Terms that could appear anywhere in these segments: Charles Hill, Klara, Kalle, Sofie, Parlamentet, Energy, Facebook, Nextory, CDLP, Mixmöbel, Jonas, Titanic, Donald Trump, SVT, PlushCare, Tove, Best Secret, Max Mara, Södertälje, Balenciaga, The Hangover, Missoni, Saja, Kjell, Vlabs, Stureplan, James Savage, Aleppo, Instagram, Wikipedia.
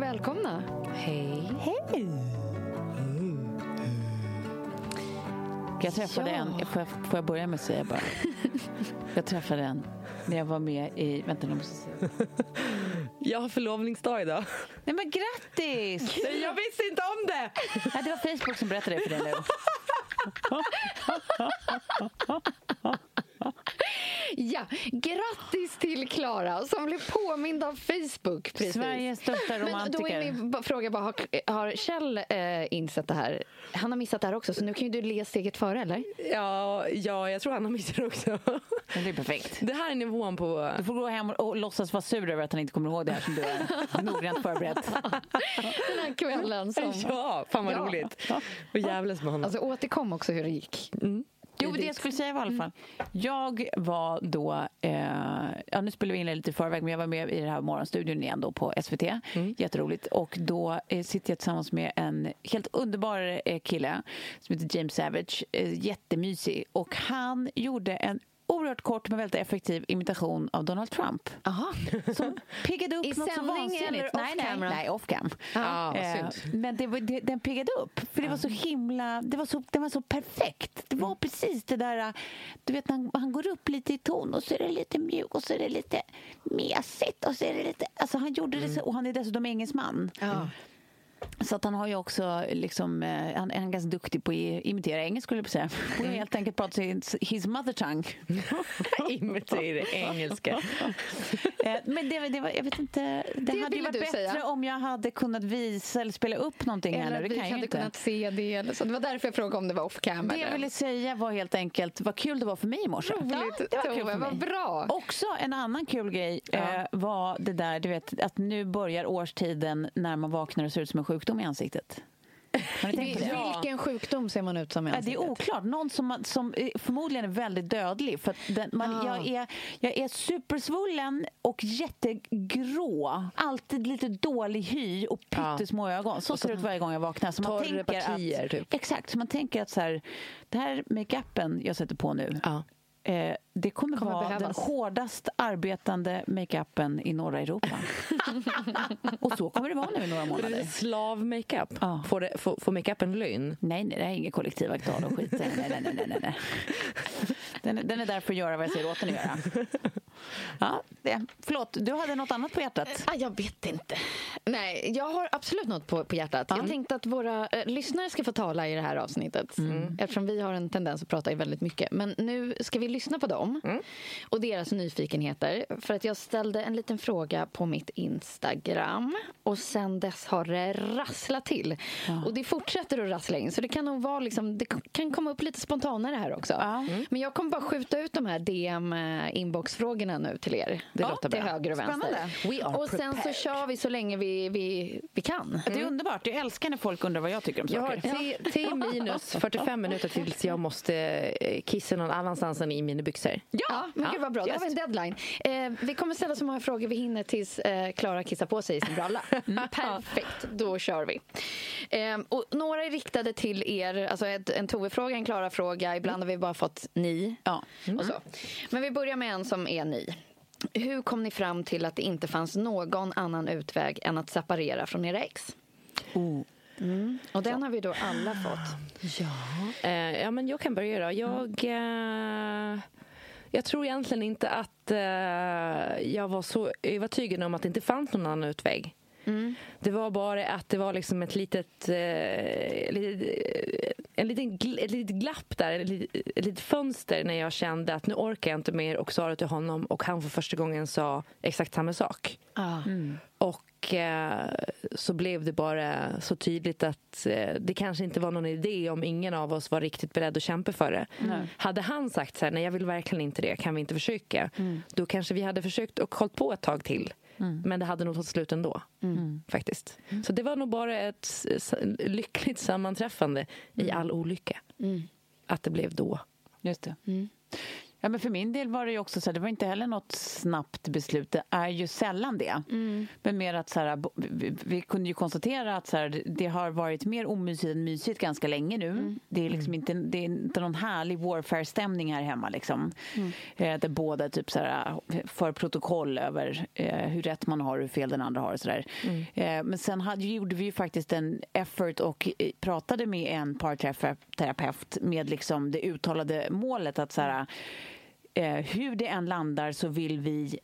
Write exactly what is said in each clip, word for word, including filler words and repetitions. Välkomna. Hej. Hej. Mm. Jag träffade ja. en, får jag, får jag börja med att säga bara. Jag träffade en när jag var med i, vänta nu måste jag säga. Jag har förlovningsdag idag. Nej men grattis. Jag visste inte om det. Nej, det var Facebook som berättade det för dig nu. Ja, grattis till Klara som blev påmind av Facebook precis. Sveriges största romantiker. Men då är min fråga bara, har, har Kjell eh, insett det här? Han har missat det här också, så nu kan ju du le steget före, eller? Ja, ja, jag tror han har missat det också. Det är perfekt. Det här är nivån på... Du får gå hem och låtsas vara sur över att han inte kommer ihåg det här som du är noggrant förberett. Den här kvällen som... Ja, fan vad ja. roligt. Och jävlas med honom. Alltså återkom också hur det gick. Mm. Jo, det jag skulle säga var i alla fall. Mm. Jag var då, eh, ja, nu spelar vi in lite i förväg, men jag var med i den här morgonstudion igen då på S V T. Mm. Jätteroligt. Och då eh, sitter jag tillsammans med en helt underbar eh, kille som heter James Savage. Eh, jättemysig. Och han gjorde en oerhört kort men väldigt effektiv imitation av Donald Trump. Aha. Som piggade upp något så vansinnigt. Nej, nej, nej, off-cam. Ah, eh, men det var, det, den piggade upp. För det ah. var så himla... Det var så, det var så perfekt. Det var mm. precis det där... Du vet, han, han går upp lite i ton och så är det lite mjuk och så är det lite mesigt och så är det lite... Alltså han gjorde mm. det så... Och han är dessutom engelsman. Ja. Mm. Så att han har ju också liksom, han är ganska duktig på att imitera engelska skulle jag säga. Han har helt enkelt pratat his mother tongue. Imitera engelska. Men det, det var, jag vet inte, det, det hade ju varit bättre säga. Om jag hade kunnat visa eller spela upp någonting. Eller, eller det vi kan hade inte. Kunnat se det. Eller så. Det var därför jag frågade om det var off-cam. Det jag ville säga var helt enkelt vad kul det var för mig i morse. Roligt, ja, det var kul för mig. Bra. Också en annan kul grej ja. var det där, du vet, att nu börjar årstiden när man vaknar och ser ut som en sjukdom i ansiktet. Vilken sjukdom ser man ut som i ansiktet? Det är oklart. Någon som, som förmodligen är väldigt dödlig. För att den, man, ah. jag, är, jag är supersvullen och jättegrå. Alltid lite dålig hy och pyttesmå ah. ögon. Så, och så ser det ut varje gång jag vaknar. Så man tänker partier, att, typ. Exakt. Så man tänker att så här, det här make-upen jag sätter på nu ah. Eh, det kommer, kommer vara behövas. Den hårdast arbetande make-upen i norra Europa. Och så kommer det vara nu i några månader. Det är slav make-up. Ah. Får, det, får, får make-upen lön? Nej, nej, det är inget kollektivavtal och skit. Nej, nej, nej, nej, nej. Den, den är där för att göra vad jag säger åt den att göra. Ja, det. Förlåt, du hade något annat på hjärtat? Ah, jag vet inte. Nej, jag har absolut något på, på hjärtat. Mm. Jag tänkte att våra eh, lyssnare ska få tala i det här avsnittet. Mm. Eftersom vi har en tendens att prata i väldigt mycket. Men nu ska vi lyssna på dem. Mm. Och deras nyfikenheter. För att jag ställde en liten fråga på mitt Instagram. Och sen dess har det rasslat till. Ja. Och det fortsätter att rassla in. Så det kan nog vara liksom, det kan komma upp lite spontanare här också. Mm. Men jag kommer bara skjuta ut de här D M-inboxfrågorna nu till er. Det ja, låter bra. Till höger och vänster. Och sen prepared. Så kör vi så länge vi Vi, vi, vi kan. Mm. Det är underbart. Jag älskar när folk undrar vad jag tycker om saker. Jag har T minus fyrtiofem minuter tills jag måste kissa någon annanstans än i mina byxor. Ja, ja men gud vad bra. Just. Det var en deadline. Eh, vi kommer ställa så många frågor vi hinner tills eh, Klara kissar på sig i sin bralla. Mm. Perfekt, då kör vi. Eh, och några är riktade till er. Alltså ett, en Tove-fråga, en Klara-fråga. Ibland mm. har vi bara fått ni. Ja. Mm. Och så. Men vi börjar med en som är ni. Hur kom ni fram till att det inte fanns någon annan utväg än att separera från era ex? Oh. Mm. Och den har vi då alla fått. Ja, eh, ja men jag kan börja då. Jag, eh, jag tror egentligen inte att eh, jag var så övertygad om att det inte fanns någon annan utväg. Mm. Det var bara att det var liksom ett litet, eh, litet en liten gl- ett litet glapp där, ett litet, ett litet fönster när jag kände att nu orkar jag inte mer och sa det till honom och han för första gången sa exakt samma sak. Ah. Mm. Och eh, så blev det bara så tydligt att eh, det kanske inte var någon idé om ingen av oss var riktigt beredd att kämpa för det. Mm. Hade han sagt så här, nej jag vill verkligen inte det, kan vi inte försöka? Mm. Då kanske vi hade försökt och hållit på ett tag till. Mm. Men det hade nog tagit slut ändå, mm. faktiskt. Mm. Så det var nog bara ett lyckligt sammanträffande mm. i all olycka. Mm. Att det blev då. Just det. Mm. Ja, men för min del var det ju också så här, det var inte heller något snabbt beslut. Det är ju sällan det. Mm. Men mer att så här, vi, vi kunde ju konstatera att så här, det har varit mer omysigt än mysigt ganska länge nu. Mm. Det är liksom inte, det är inte någon härlig warfare-stämning här hemma liksom. Mm. Eh, där båda typ så här, för protokoll över eh, hur rätt man har och hur fel den andra har och så där. Mm. Eh, men sen hade, gjorde vi ju faktiskt en effort och pratade med en parterapeut med liksom det uttalade målet att så här, Eh, hur det än landar så vill vi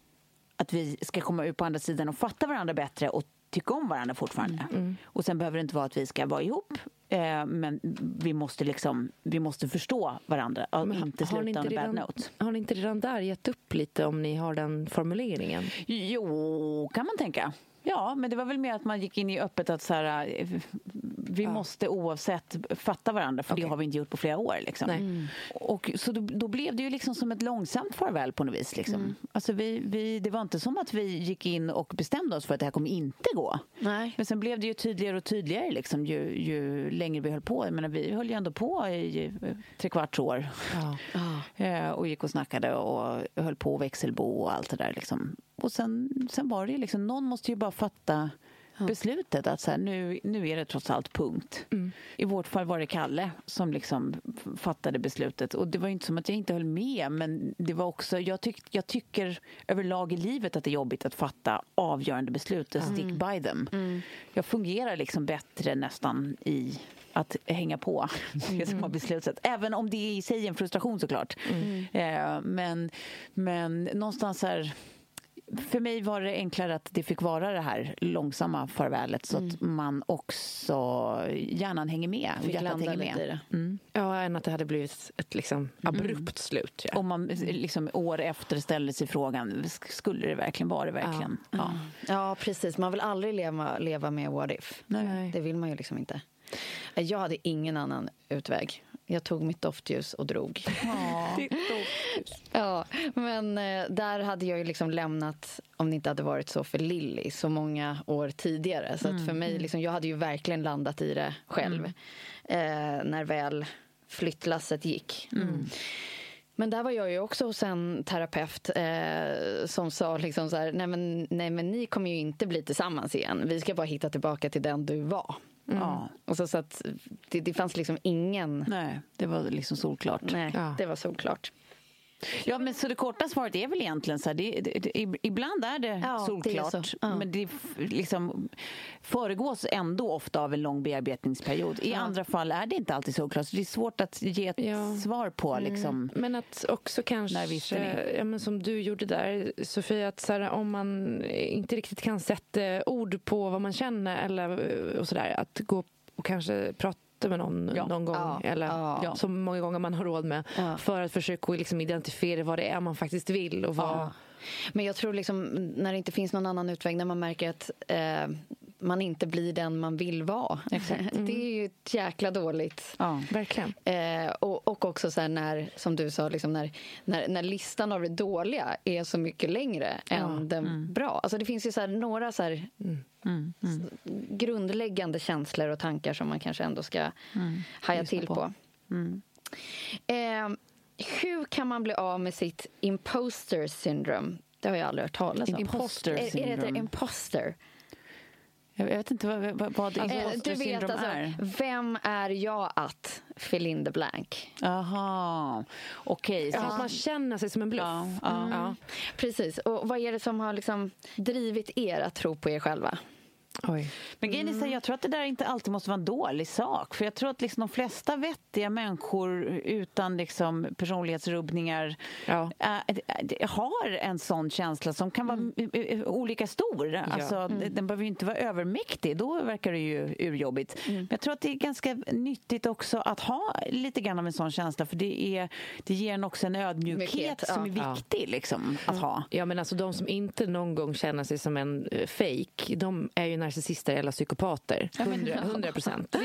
att vi ska komma ut på andra sidan och fatta varandra bättre och tycka om varandra fortfarande. Mm, mm. Och sen behöver det inte vara att vi ska vara ihop, eh, men vi måste liksom vi måste förstå varandra och men, inte sluta en bad note. Har ni inte redan där gett upp lite om ni har den formuleringen? Jo, kan man tänka. Ja, men det var väl mer att man gick in i öppet att så här, vi ja. måste oavsett fatta varandra för okay. det har vi inte gjort på flera år liksom. Mm. Och så då, då blev det ju liksom som ett långsamt farväl på något vis liksom. Mm. Alltså vi, vi, det var inte som att vi gick in och bestämde oss för att det här kommer inte gå. Nej. Men sen blev det ju tydligare och tydligare liksom ju, ju längre vi höll på. Jag menar, vi höll ju ändå på i tre kvarts år. Ja. Ja. Och gick och snackade och höll på växelbo och allt det där liksom. Och sen, sen var det ju liksom, någon måste ju bara fatta ja. beslutet att så här, nu, nu är det trots allt punkt. Mm. I vårt fall var det Kalle som liksom fattade beslutet. Och det var ju inte som att jag inte höll med, men det var också, jag, tyck, jag tycker överlag i livet att det är jobbigt att fatta avgörande beslut och mm. stick by them. Mm. Jag fungerar liksom bättre nästan i att hänga på det som var beslutet. Även om det är i sig en frustration såklart. Mm. Eh, men, men någonstans här. För mig var det enklare att det fick vara det här långsamma farvälet så mm. att man också hjärnan hänger med och hjärtat hänger med. Mm. Ja, än att det hade blivit ett liksom abrupt mm. slut. Ja. Om man liksom år efter ställde sig frågan, skulle det verkligen vara det verkligen? Ja, ja. ja precis. Man vill aldrig leva, leva med what if. Nej. Det vill man ju liksom inte. Jag hade ingen annan utväg. Jag tog mitt doftljus och drog. Ja, men där hade jag ju liksom lämnat, om det inte hade varit så för Lilly, så många år tidigare. Så mm. att för mig, liksom, jag hade ju verkligen landat i det själv. Mm. Eh, när väl flyttlasset gick. Mm. Men där var jag ju också hos en terapeut eh, som sa liksom så här, nej men, nej men ni kommer ju inte bli tillsammans igen. Vi ska bara hitta tillbaka till den du var. Mm. Ja. Och så, så att det, det fanns liksom ingen. Nej, det var liksom solklart. Nej, ja. det var solklart. Ja, men så det korta svaret är väl egentligen så här, det, det, det, ibland är det ja, solklart, det är så. Ja. Men det liksom föregås ändå ofta av en lång bearbetningsperiod. I ja. andra fall är det inte alltid solklart, så det är svårt att ge ett ja. svar på liksom, mm. Men att också kanske, ja, men som du gjorde där, Sofie, att så här, om man inte riktigt kan sätta ord på vad man känner eller, och så där, att gå och kanske prata med någon, ja. någon gång ja. eller ja. så många gånger man har råd med ja. för att försöka liksom identifiera vad det är man faktiskt vill och vad... ja. Men jag tror liksom, när det inte finns någon annan utväg, när man märker att eh, man inte blir den man vill vara, mm. det är ju jäkla dåligt. Ja, verkligen. Eh, och, och också så här, när, som du sa liksom, när, när, när listan av det dåliga är så mycket längre ja. än den mm. bra. Alltså det finns ju så här, några så här mm. Mm, mm. grundläggande känslor och tankar som man kanske ändå ska mm. haja till på, på. Mm. Eh, hur kan man bli av med sitt imposter syndrome? Det har jag aldrig hört talas om. Imposter syndrome. Är det det imposter? Jag vet inte vad, vad, vad imposter syndrome alltså, är. Vem är jag att fill in the blank? Aha, okej. Okay, så ja. att man känner sig som en bluff. Ja, ja. Mm. Ja. Precis. Och vad är det som har liksom drivit er att tro på er själva? Oj. Men Genisa, jag tror att det där inte alltid måste vara en dålig sak. För jag tror att liksom de flesta vettiga människor utan liksom personlighetsrubbningar ja. äh, har en sån känsla som kan vara mm. olika stor. Ja. Alltså, mm. den behöver ju inte vara övermäktig. Då verkar det ju urjobbigt. Mm. Men jag tror att det är ganska nyttigt också att ha lite grann av en sån känsla. För det, är, det ger en också en ödmjukhet ja. som är viktig ja. liksom, att ha. Ja, men alltså de som inte någon gång känner sig som en fake, de är ju narcissister eller psykopater. hundra procent.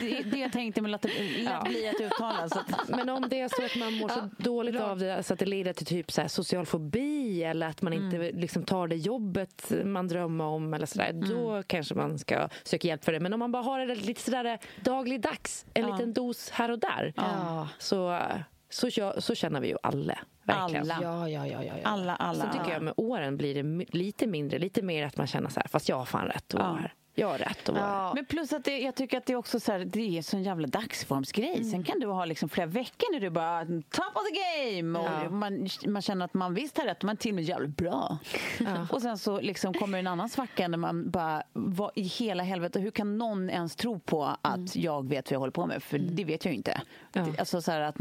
Det, det jag tänkte med att låta bli att uttala. Så att. Men om det är så att man mår så ja, dåligt bra. av det så att det leder till typ så här social fobi eller att man inte mm. liksom tar det jobbet man drömmer om eller sådär, mm. då kanske man ska söka hjälp för det. Men om man bara har det lite sådär dagligdags, en ja. liten dos här och där, ja. så, så, så känner vi ju alla. Verkligen. Alla. Ja, ja, ja, ja, ja. alla, alla. Så tycker jag med åren blir det lite mindre, lite mer att man känner så här, fast jag har fan rätt och ja. jag har rätt och ja. Men plus att det, jag tycker att det är också så här, det är så en jävla dagsformsgrej. Mm. Sen kan du ha liksom flera veckor när du bara top of the game och ja. man, man känner att man visst har rätt och man är till och med jävligt bra. Ja. Och sen så liksom kommer en annan svacka när man bara, vad i hela helvete, hur kan någon ens tro på att mm. jag vet vad jag håller på med? För mm. det vet jag ju inte. Ja. Alltså så här att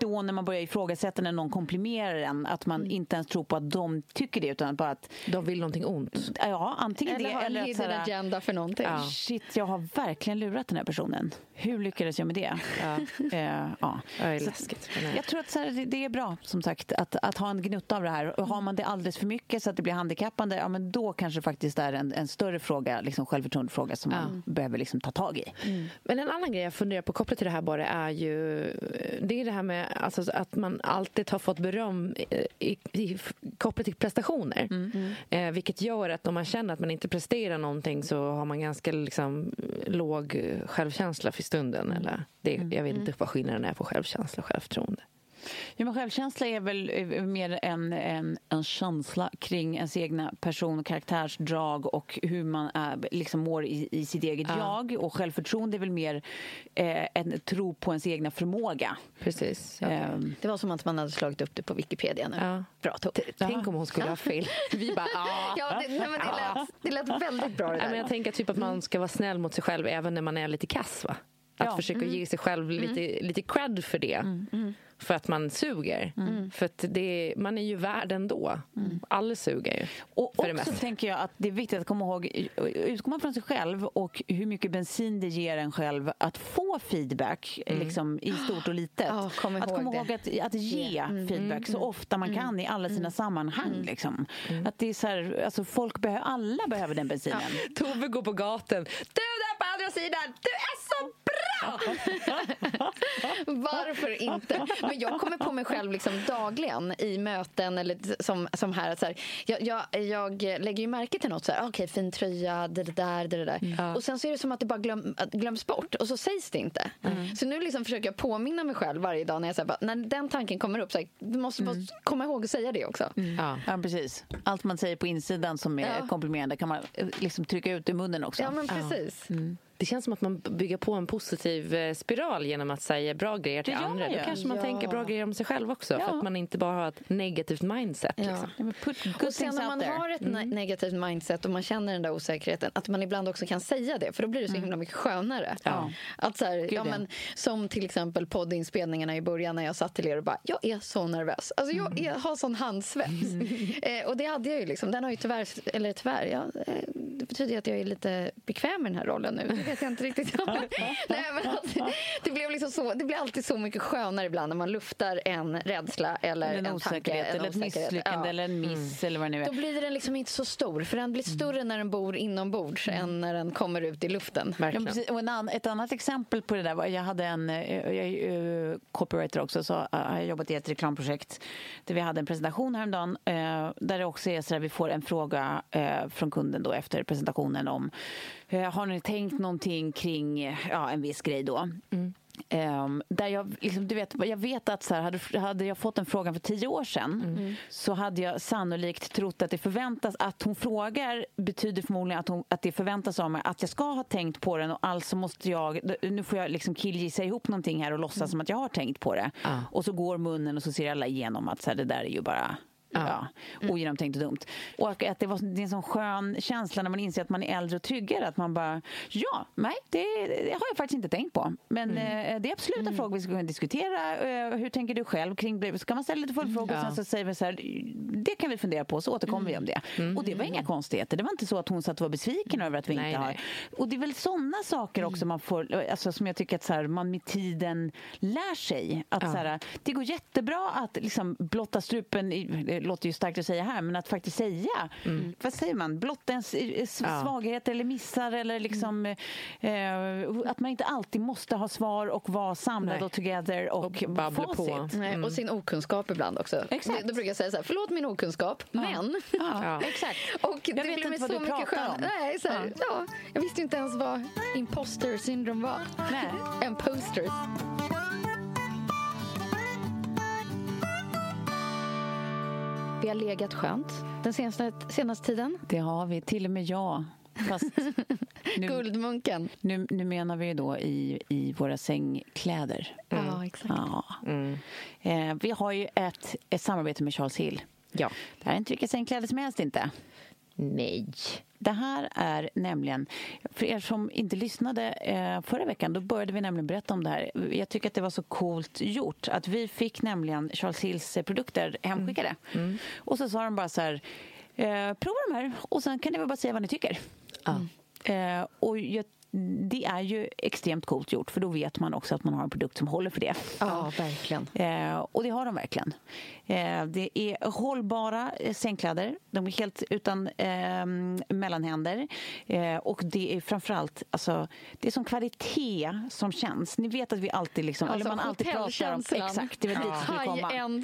då när man börjar ifrågasätta när någon komplimerar en, att man mm. inte ens tror på att de tycker det utan bara att de vill någonting ont. Ja, antingen eller det har eller att en agenda för någonting. Ja. Shit, jag har verkligen lurat den här personen. Hur lyckades jag med det? Ja. Eh, ja. Jag är läskigt. Jag tror att så här, det är bra, som sagt, att, att ha en gnutta av det här. Och har man det alldeles för mycket så att det blir handikappande, ja, men då kanske faktiskt är en, en större fråga, liksom självförtroendefråga som ja. man behöver liksom ta tag i. Mm. Men en annan grej jag funderar på kopplat till det här bara är ju det är det här med alltså, att man alltid har fått beröm i, i, i, kopplat till prestationer. Mm. Eh, vilket gör att om man känner att man inte presterar någonting så har man ganska liksom låg självkänsla för stunden eller det, mm. jag vet inte vad skillnaden är på självkänsla och självtroende. Ja, men självkänsla är väl mer en, en, en känsla kring ens egna person, karaktärsdrag och hur man är, liksom mår i, i sitt eget ja. jag. Och självförtroende är väl mer eh, en tro på ens egna förmåga. Precis. Ja. Um, det var som att man hade slagit upp det på Wikipedia nu. Ja. Bra, t- tänk om hon skulle ha fel. Vi bara, ah. ja, det, nej, men det, lät, det lät väldigt bra det där. Ja, men jag tänker typ att man ska vara snäll mot sig själv även när man är lite kass, va? Att ja. försöka mm. ge sig själv lite, mm. lite cred för det. Mm. Mm. För att man suger. Mm. För att det, man är ju värd ändå. Mm. Alla suger ju. Och för också tänker jag att det är viktigt att komma ihåg, utgår man från sig själv och hur mycket bensin det ger en själv att få feedback mm. liksom, i stort och litet. Oh, kom ihåg att komma ihåg att, att ge mm. feedback så ofta man kan mm. i alla sina sammanhang. Mm. Liksom. Mm. Att det är så här, alltså, folk behöver, alla behöver den bensinen. Ja. Tove går på gatan. Du där på andra sidan, du är så bra! Varför inte? Men jag kommer på mig själv liksom dagligen i möten eller som, som här, att så här jag, jag, jag lägger ju märke till något så här, okej, okay, fin tröja, det där, det där. Mm. Och sen så är det som att det bara glöm, glöms bort och så sägs det inte. Mm. Så nu liksom försöker jag påminna mig själv varje dag när jag så här, bara, när den tanken kommer upp så här, du måste mm. bara komma ihåg att säga det också. Mm. Ja. Ja, precis. Allt man säger på insidan som är ja. komplimerande kan man liksom trycka ut i munnen också. Ja, men precis. Ja. Mm. Det känns som att man bygger på en positiv spiral genom att säga bra grejer till ja, andra. Då kanske man ja. tänker bra grejer om sig själv också. Ja. För att man inte bara har ett negativt mindset. Ja. Liksom. Put, och sen när man there. har ett mm. negativt mindset och man känner den där osäkerheten. Att man ibland också kan säga det. För då blir det så himla mycket skönare. Ja. Att så här, ja, men, som till exempel poddinspelningarna i början när jag satt till er och bara, jag är så nervös. Alltså jag är, har sån handsvets. Mm. Eh, och det hade jag ju liksom. Den har ju tyvärr, eller tyvärr, jag, eh, det betyder ju att jag är lite bekväm i den här rollen nu. Det vet jag inte riktigt. Nej, men alltså, det blev liksom så, det blir alltid så mycket skönare ibland när man luftar en rädsla eller en, en osäkerhet, tanke, eller en misslyckande ja. eller en miss mm. eller vad det nu är. Då blir den liksom inte så stor, för den blir större när den bor inombords mm. än när den kommer ut i luften. Ja, precis. Och en an- ett annat exempel på det där var, jag hade en jag uh, copywriter också, så uh, har jag jobbat i ett reklamprojekt där vi hade en presentation häromdagen uh, där det också är så där vi får en fråga uh, från kunden då efter presentationen om uh, har ni tänkt mm. någonting kring ja, en viss grej då. Mm. Um, där jag, liksom, du vet, jag vet att så här, hade, hade jag fått en fråga för tio år sedan mm. så hade jag sannolikt trott att det förväntas att hon frågar betyder förmodligen att, hon, att det förväntas av mig att jag ska ha tänkt på den, och alltså måste jag, nu får jag liksom killgissa ihop någonting här och låtsas mm. som att jag har tänkt på det ah. och så går munnen och så ser alla igenom att så här, det där är ju bara Ja, mm. ogenomtänkt och dumt. Och att det var det är en sån skön känsla när man inser att man är äldre och tryggare, att man bara, ja, nej, det, det har jag faktiskt inte tänkt på. Men mm. eh, det är absolut en mm. fråga vi ska kunna diskutera. Eh, hur tänker du själv kring det? Så kan man ställa lite följdfrågor mm. och sen så säger vi så här, det kan vi fundera på, så återkommer mm. vi om det. Mm. Och det var inga konstigheter. Det var inte så att hon satt och var besviken över att vi nej, inte har. Nej. Och det är väl sådana saker också man får, alltså, som jag tycker att så här, man med tiden lär sig. Att mm. så här, det går jättebra att liksom blotta strupen i, låter ju starkt att säga här, men att faktiskt säga mm. vad säger man, blott en svaghet ja. eller missar eller liksom mm. eh, att man inte alltid måste ha svar och vara samlad Nej. och together och, och babbla på Nej, mm. och sin okunskap ibland också. Exakt. Då, då brukar jag säga så här, förlåt min okunskap ja. men ja. Ja. Exakt. Och det jag vet inte vad så du pratar om. Nej, så här, ja. Ja, jag visste inte ens vad imposter syndrom var. Nej. En poster. Vi har legat skönt den senaste, senaste tiden. Det har vi, till och med jag. Fast nu, Guldmunken. Nu, nu menar vi då i, i våra sängkläder. Mm. Ja, exakt. Ja. Mm. Eh, vi har ju ett, ett samarbete med Charles Hill. Ja. Det här är inte vilka sängkläder som helst, inte. Nej. Det här är nämligen, för er som inte lyssnade eh, förra veckan, då började vi nämligen berätta om det här. Jag tycker att det var så coolt gjort att vi fick nämligen Charles Hills produkter hemskickade. Mm. Mm. Och så sa de bara så här, eh, prova de här och sen kan ni väl bara säga vad ni tycker. Mm. Eh, och jag Det är ju extremt coolt gjort, för då vet man också att man har en produkt som håller för det. Ja, verkligen. Eh, och det har de verkligen. Eh, det är hållbara sängkläder. De är helt utan eh, mellanhänder. Eh, och det är framförallt, alltså, det är som kvalitet som känns. Ni vet att vi alltid liksom, alltså, eller man alltid pratar om exakt, det är dit som komma.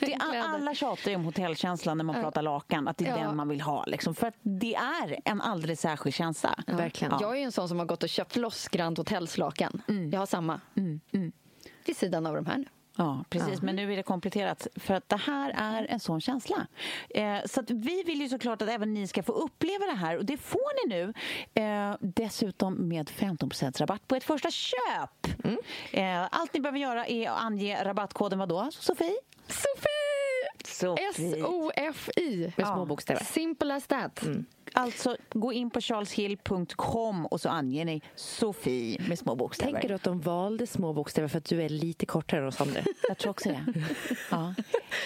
Det är, alla tjatar om hotellkänslan när man uh, pratar lakan, att det är ja. den man vill ha. Liksom, för att det är en alldeles särskild känsla. Ja. Verkligen. Ja. Jag är ju en sån som har gått och köpt loss Grand Hotellslakan. Mm. Jag har samma. Mm. Mm. Till sidan av de här nu. Ja, precis. Mm. Men nu är det kompletterat, för att det här är en sån känsla. Eh, så att vi vill ju såklart att även ni ska få uppleva det här. Och det får ni nu. Eh, dessutom med femton procent rabatt på ett första köp. Mm. Eh, allt ni behöver göra är att ange rabattkoden vadå, Sofie? Sofie! Sofie. S O F I. Med små bokstäver. Simple as that. Mm. Alltså, gå in på charles hill punkt com och så anger ni Sofie med små bokstäver. Tänker du att de valde små bokstäver för att du är lite kortare och sånt? Jag tror också det. Ja.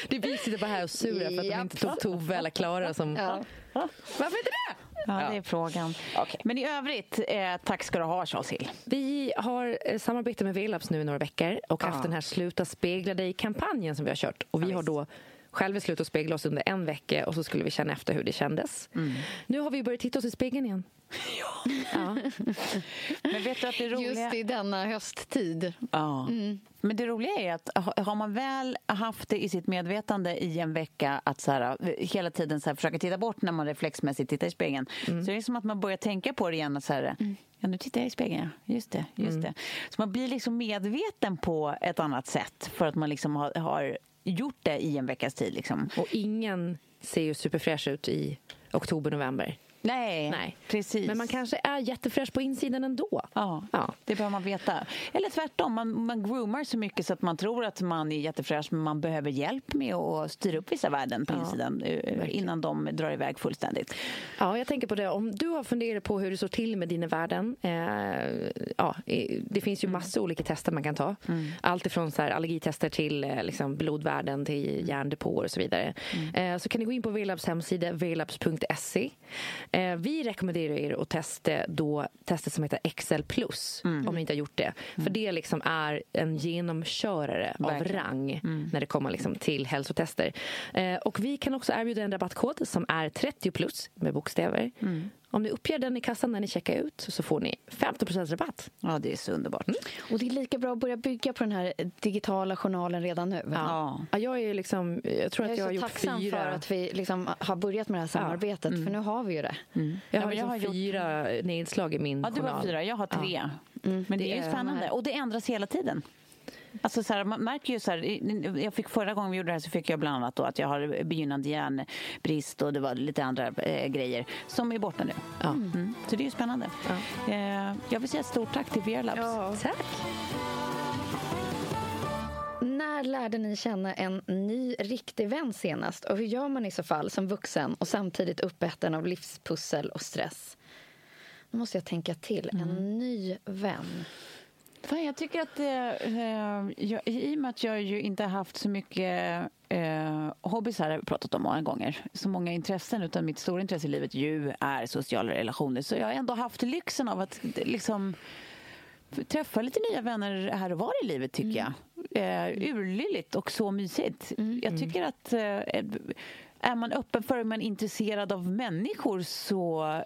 Det blir sitter bara här och sura för att de inte tog Tove eller Klara som... Ja. Varför inte det? Ja, ja, det är frågan. Okay. Men i övrigt, eh, tack ska du ha, Charles Hill. Vi har eh, samarbete med Vlabs nu i några veckor och ja. haft den här Sluta spegla dig-kampanjen som vi har kört. Och vi ja, har då... själva slut och spegla oss under en vecka och så skulle vi känna efter hur det kändes. Mm. Nu har vi börjat titta oss i spegeln igen. Ja. ja. Men vet du att det roliga... Just i denna hösttid. Ja. Mm. Men det roliga är att har man väl haft det i sitt medvetande i en vecka att så här, hela tiden så här, försöka titta bort när man reflexmässigt tittar i spegeln mm. så det är som att man börjar tänka på det igen att så här, mm. ja, nu tittar jag i spegeln. Just det, just mm. det. Så man blir liksom medveten på ett annat sätt för att man liksom har... har gjort det i en veckas tid liksom. Och ingen ser ju superfräsch ut i oktober, november. Nej, Nej, precis. Men man kanske är jättefräsch på insidan ändå. Ja, ja. Det behöver man veta. Eller tvärtom, man, man groomar så mycket så att man tror att man är jättefräsch, men man behöver hjälp med att styra upp vissa värden på ja, insidan verkligen, innan de drar iväg fullständigt. Ja, jag tänker på det. Om du har funderat på hur det står till med dina värden, eh, ja, det finns ju massa mm. olika tester man kan ta. Mm. Allt ifrån så här allergitester till eh, liksom blodvärden, till hjärndepåer och så vidare. Mm. Eh, så kan ni gå in på Vlabs hemsida, vlabs punkt se. Eh, vi rekommenderar er att testa då testet som heter X L plus, mm. om ni inte har gjort det. Mm. För det liksom är en genomkörare verkligen, av rang mm. när det kommer liksom till hälsotester. Eh, och vi kan också erbjuda en rabattkod som är trettio plus med bokstäver. Mm. Om ni uppger den i kassan när ni checkar ut så får ni femton procent rabatt. Ja, det är så underbart. Mm. Och det är lika bra att börja bygga på den här digitala journalen redan nu. Ja, ja jag är liksom, jag tror jag att jag har gjort fyra. Jag är så tacksam för att vi liksom har börjat med det här samarbetet, ja. mm. för nu har vi ju det. Mm. Jag har, ja, liksom jag har fyra gjort... nedslag i min ja, journal. Ja, du har fyra, jag har tre. Ja. Mm. Men det, det är ju spännande här... och det ändras hela tiden. Alltså så här, man märker ju så här, jag fick förra gången vi gjorde det här så fick jag bland annat då att jag har begynnande järnbrist och det var lite andra eh, grejer som är borta nu. Ja. Mm. Så det är ju spännande. Ja. Eh, jag vill säga ett stort tack till Vlabs. Ja. Tack! När lärde ni känna en ny riktig vän senast? Och hur gör man i så fall som vuxen och samtidigt uppäten av livspussel och stress? Nu måste jag tänka till. Mm. En ny vän. Fan, jag tycker att eh, jag, i och med att jag ju inte har haft så mycket eh, hobbys här, har jag pratat om många gånger, så många intressen, utan mitt stora intresse i livet ju är sociala relationer, så jag har ändå haft lyxen av att liksom träffa lite nya vänner här och var i livet, tycker mm. jag. Eh, urlylligt och så mysigt. Mm. Jag tycker att eh, är man öppen för, man är intresserad av människor, så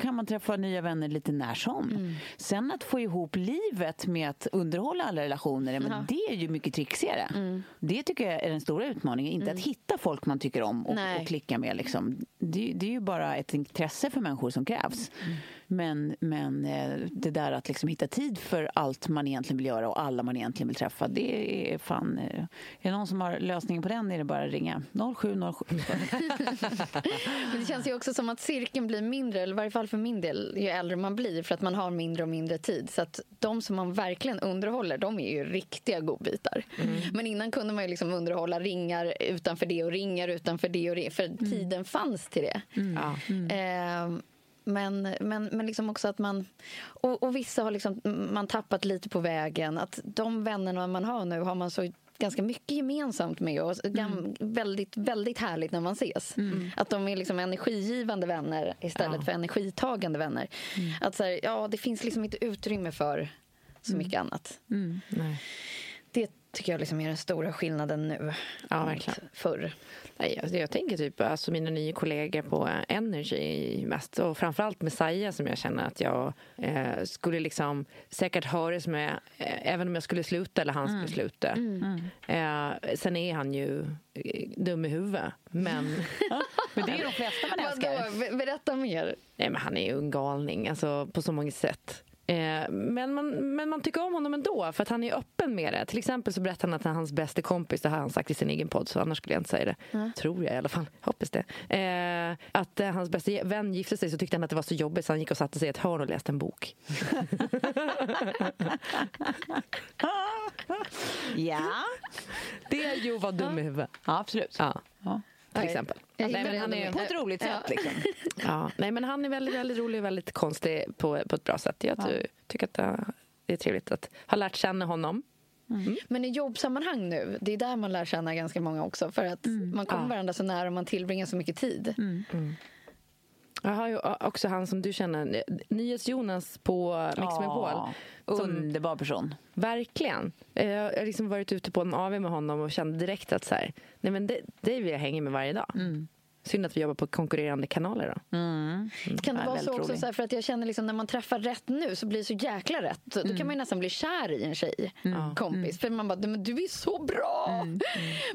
kan man träffa nya vänner lite när som. Mm. Sen att få ihop livet med att underhålla alla relationer, mm. men det är ju mycket trixigare. Mm. Det tycker jag är den stora utmaningen. Inte mm. att hitta folk man tycker om och, och klicka med. Liksom. Det, det är ju bara ett intresse för människor som krävs. Mm. Men, men det där att liksom hitta tid för allt man egentligen vill göra och alla man egentligen vill träffa, det är fan... Är det någon som har lösningen på den är det bara att ringa noll sju noll sju. Men det känns ju också som att cirkeln blir mindre, eller i varje fall för min del, ju äldre man blir, för att man har mindre och mindre tid. Så att de som man verkligen underhåller, de är ju riktiga godbitar. Mm. Men innan kunde man ju liksom underhålla ringar utanför det och ringar utanför det och det, för mm. tiden fanns till det. Mm. Ja. Mm. Eh, Men, men, men liksom också att man... Och, och vissa har liksom, man tappat lite på vägen. Att de vännerna man har nu har man så ganska mycket gemensamt med. Och mm. väldigt, väldigt härligt när man ses. Mm. Att de är liksom energigivande vänner istället ja. för energitagande vänner. Mm. Att så här, ja, det finns liksom inte utrymme för så mycket mm. annat. Mm. Nej. Det tycker jag liksom är den stora skillnaden nu. Ja, verkligen. Förr. Nej, jag tänker typ, alltså mina nya kollegor på Energy mest, och framförallt med Saja, som jag känner att jag eh, skulle liksom säkert höras med, eh, även om jag skulle sluta eller han skulle mm. sluta. Mm. Eh, sen är han ju dum i huvudet, men... men det är ju de flesta man älskar. Berätta mer. Nej, men han är ju en galning, alltså på så många sätt. Men man, men man tycker om honom ändå, för att han är öppen med det. Till exempel så berättar han att han är hans bästa kompis. Det har han sagt i sin egen podd, så annars skulle jag inte säga det. Mm. Tror jag i alla fall, hoppas det. eh, Att eh, hans bästa vän gifte sig, så tyckte han att det var så jobbigt, så han gick och satte sig i ett hörn och läste en bok. Ja. Det är ju vad dum i huvudet. Ja, absolut. Ja, ja. Till exempel. Nej, men han är på ett roligt sätt. Liksom. Ja. Nej, men han är väldigt, väldigt rolig och väldigt konstig på, på ett bra sätt. Jag ty- tycker att det är trevligt att ha lärt känna honom. Mm. Men i jobbsammanhang nu, det är där man lär känna ganska många också. För att mm. man kommer ja. varandra så nära och man tillbringar så mycket tid. Mm. Mm. Jag har ju också han som du känner, Nyhets Jonas på Mixmöbel. Oh, underbar person. Verkligen. Jag har liksom varit ute på en A V med honom och kände direkt att så här, nej men det, det är vi jag hänger med varje dag. Mm. Synd att vi jobbar på konkurrerande kanaler då. Mm. Mm. Kan det vara så också så här, för att jag känner liksom, när man träffar rätt nu så blir det så jäkla rätt. Då mm. kan man ju nästan bli kär i en tjej, mm. kompis. Mm. För man bara, men du är så bra! Mm.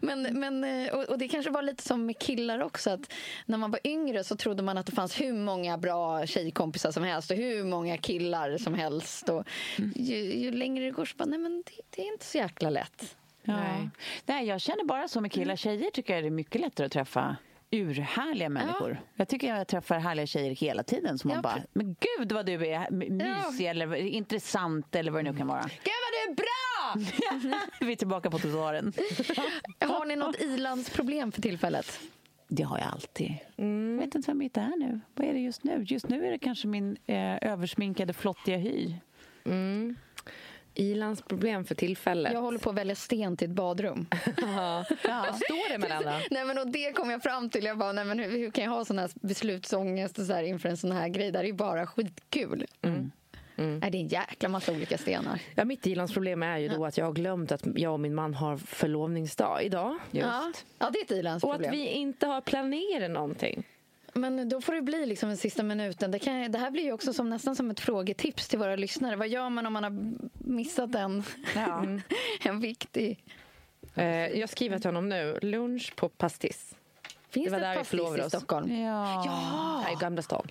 Mm. Men, men, och, och det kanske var lite som med killar också. Att när man var yngre så trodde man att det fanns hur många bra tjejkompisar som helst. Och hur många killar som helst. Och ju, ju längre det går så bara, nej men det, det är inte så jäkla lätt. Ja. Nej. Nej, jag känner bara så med killar. Tjejer tycker jag det är mycket lättare att träffa urhärliga människor. Ja. Jag tycker jag träffar härliga tjejer hela tiden som man ja. bara, men gud vad du är mysig ja. eller intressant eller vad det nu kan vara. Gud vad du är bra! Vi är tillbaka på trottoaren. Har ni något ilandsproblem för tillfället? Det har jag alltid. Mm. Jag vet inte vem jag är nu. Vad är det just nu? Just nu är det kanske min eh, översminkade flottiga hy. Mm. Ilans problem för tillfället. Jag håller på att välja sten till ett badrum. Ja. Vad står det med den då? Nej, men och det kom jag fram till. Jag bara, nej, men hur, hur kan jag ha sån här beslutsångest och så här inför en sån här grej? Där det är ju bara skitkul. Mm. Mm. Nej, det är en jäkla massa olika stenar. Ja, mitt ilandsproblem är ju då att jag har glömt att jag och min man har förlovningsdag idag. Just. Ja. Ja, det är ett ilandsproblem. Och att vi inte har planerat någonting. Men då får det bli liksom en sista minuten. Det, kan, det här blir ju också som, nästan som ett frågetips till våra lyssnare. Vad gör man om man har missat en, ja. en viktig... Eh, jag skriver till honom nu. Lunch på Pastis. Finns det, var det ett Pastis i Stockholm? Ja. ja. Här i Gamla stan.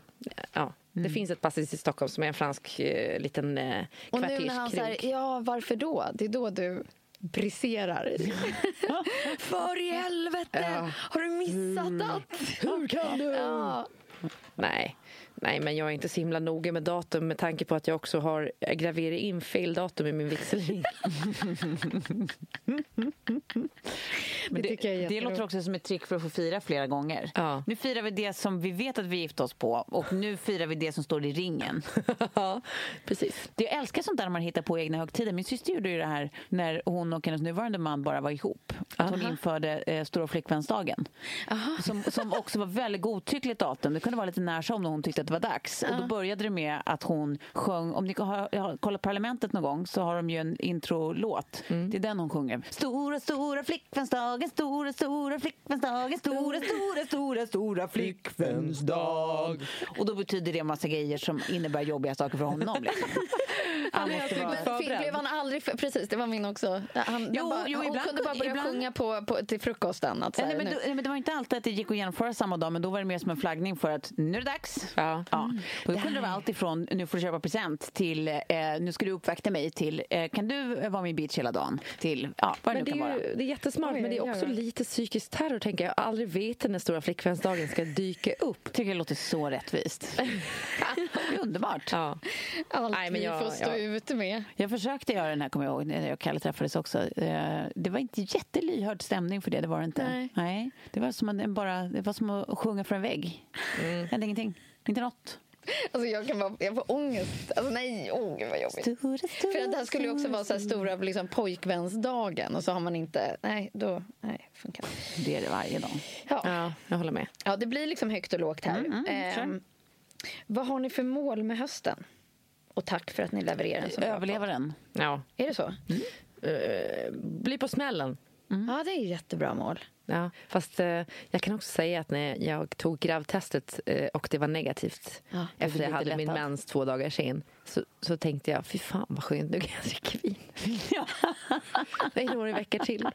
Ja. Mm. Det finns ett Pastis i Stockholm som är en fransk eh, liten eh, kvarterskrig. Och nu när han säger, ja varför då? Det är då du... briserar. För i helvete! Ja. Har du missat mm. att? Hur kan du? Ja. Nej. Nej, men jag är inte så himla noga med datum med tanke på att jag också har graverat in fel datum i min vigselring. det, det, det låter också som ett trick för att få fira flera gånger. Ja. Nu firar vi det som vi vet att vi gift oss på och nu firar vi det som står i ringen. Ja, precis. Det jag älskar sånt där när man hittar på egna högtider. Min syster gjorde ju det här när hon och hennes nuvarande man bara var ihop. Att hon Aha. införde eh, stora flickvänsdagen. Som, som också var väldigt godtyckligt datum. Det kunde vara lite närsom när hon tyckte att det var dags. Och då började det med att hon sjöng, om ni har kollat Parlamentet någon gång så har de ju en introlåt. Mm. Det är den hon sjunger. Stora, stora flickvänsdagen, stora, stora flickvänsdagen, stora, stora, stora, stora flickvänsdag. Och då betyder det en massa grejer som innebär jobbiga saker för honom. Liksom. Han måste vara... Men Finn blev han aldrig... Precis, det var min också. Han, jo, bara, jo, hon ibland, kunde bara börja ibland... sjunga på, på, till frukosten. Att, nej, men, nej, men det var inte alltid att det gick att genomföra samma dag, men då var det mer som en flaggning för att nu är det dags. Ja. Mm. Ja. Och då kunde det vara allt ifrån nu får du köpa present till eh, nu ska du uppväkta mig till eh, kan du vara min bitch hela dagen till ja, vad det nu kan vara. Det är jättesmart, oj, men det är också det. Lite psykisk terror tänker jag. Jag aldrig vet när den stora flickvänsdagen ska dyka upp. Tycker det låter så rättvist. Det är underbart. Ja. Allt nej, men jag, vi får stå jag, ut med. Jag försökte göra den här, kommer jag ihåg, när jag och Kalle träffades också. Eh, det var inte jättelyhörd stämning för det, det var det inte. Nej. Nej. Det var som en, bara, det var som att sjunga för en vägg. Mm. Det hände ingenting. Inte något. Alltså jag kan bara, jag får ångest. Alltså nej, åh gud vad jobbigt. Stora, stora, för det här skulle ju också vara så här stora liksom, pojkvänsdagen. Och så har man inte, nej då, nej funkar. Det är det varje dag. Ja, ja jag håller med. Ja, det blir liksom högt och lågt här. Mm, mm, ehm, vad har ni för mål med hösten? Och tack för att ni levererar den som överlever den. Ja. Är det så? Mm. Uh, bli på smällen. Mm. Ja, det är jättebra mål. Ja, fast eh, jag kan också säga att när jag tog gravtestet eh, och det var negativt ja, det efter jag hade lättad. Min mens två dagar sen så, så tänkte jag, fy fan vad skönt, nu kan jag dricka vin. Ja. Det är några veckor till.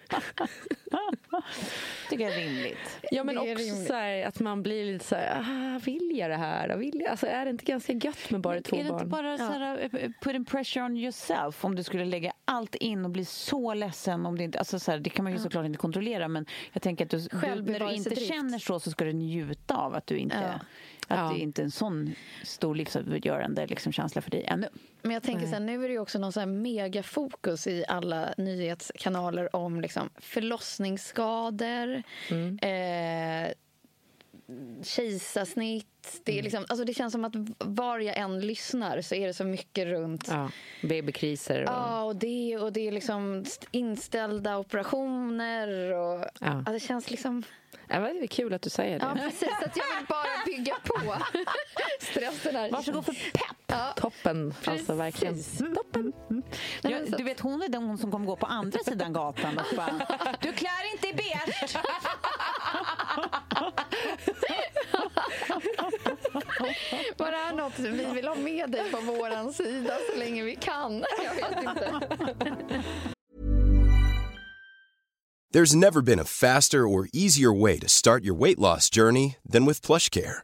Tycker jag är rimligt. Ja, men också rimligt. Så här, att man blir lite så här, ah, vill jag det här? Vill jag? Alltså, är det inte ganska gött med bara men två barn? Är det barn? Inte bara ja. Så här, put in pressure on yourself om du skulle lägga allt in och bli så ledsen om det inte, alltså så här, det kan man ju ja. Såklart inte kontrollera, men jag tänker att du, du, när du inte känner så så ska du njuta av att du inte ja. Att ja. Det inte är en sån stor livsavgörande liksom, känsla för dig ännu. Men jag tänker så här, nu är det ju också någon så här megafokus i alla nyhetskanaler om liksom, förlossningsskador, mm. eh, kejsarsnitt. Det, är liksom, alltså det känns som att var jag än lyssnar så är det så mycket runt... Ja, babykriser. Och... Ja, och det, och det är liksom inställda operationer. Och, ja. Ja, det känns liksom... Ja, det är kul att du säger det. Ja, precis. Att jag vill bara bygga på stressen här. Varsågod för pepp. Ja. Toppen. Precis. Alltså verkligen. Toppen. Mm. Jag, du vet, hon är den som kommer gå på andra sidan gatan och bara, du klär inte i beige. Var det här något vi vill ha med dig på våran sida så länge vi kan? Jag vet inte. There's never been a faster or easier way to start your weight loss journey than with PlushCare.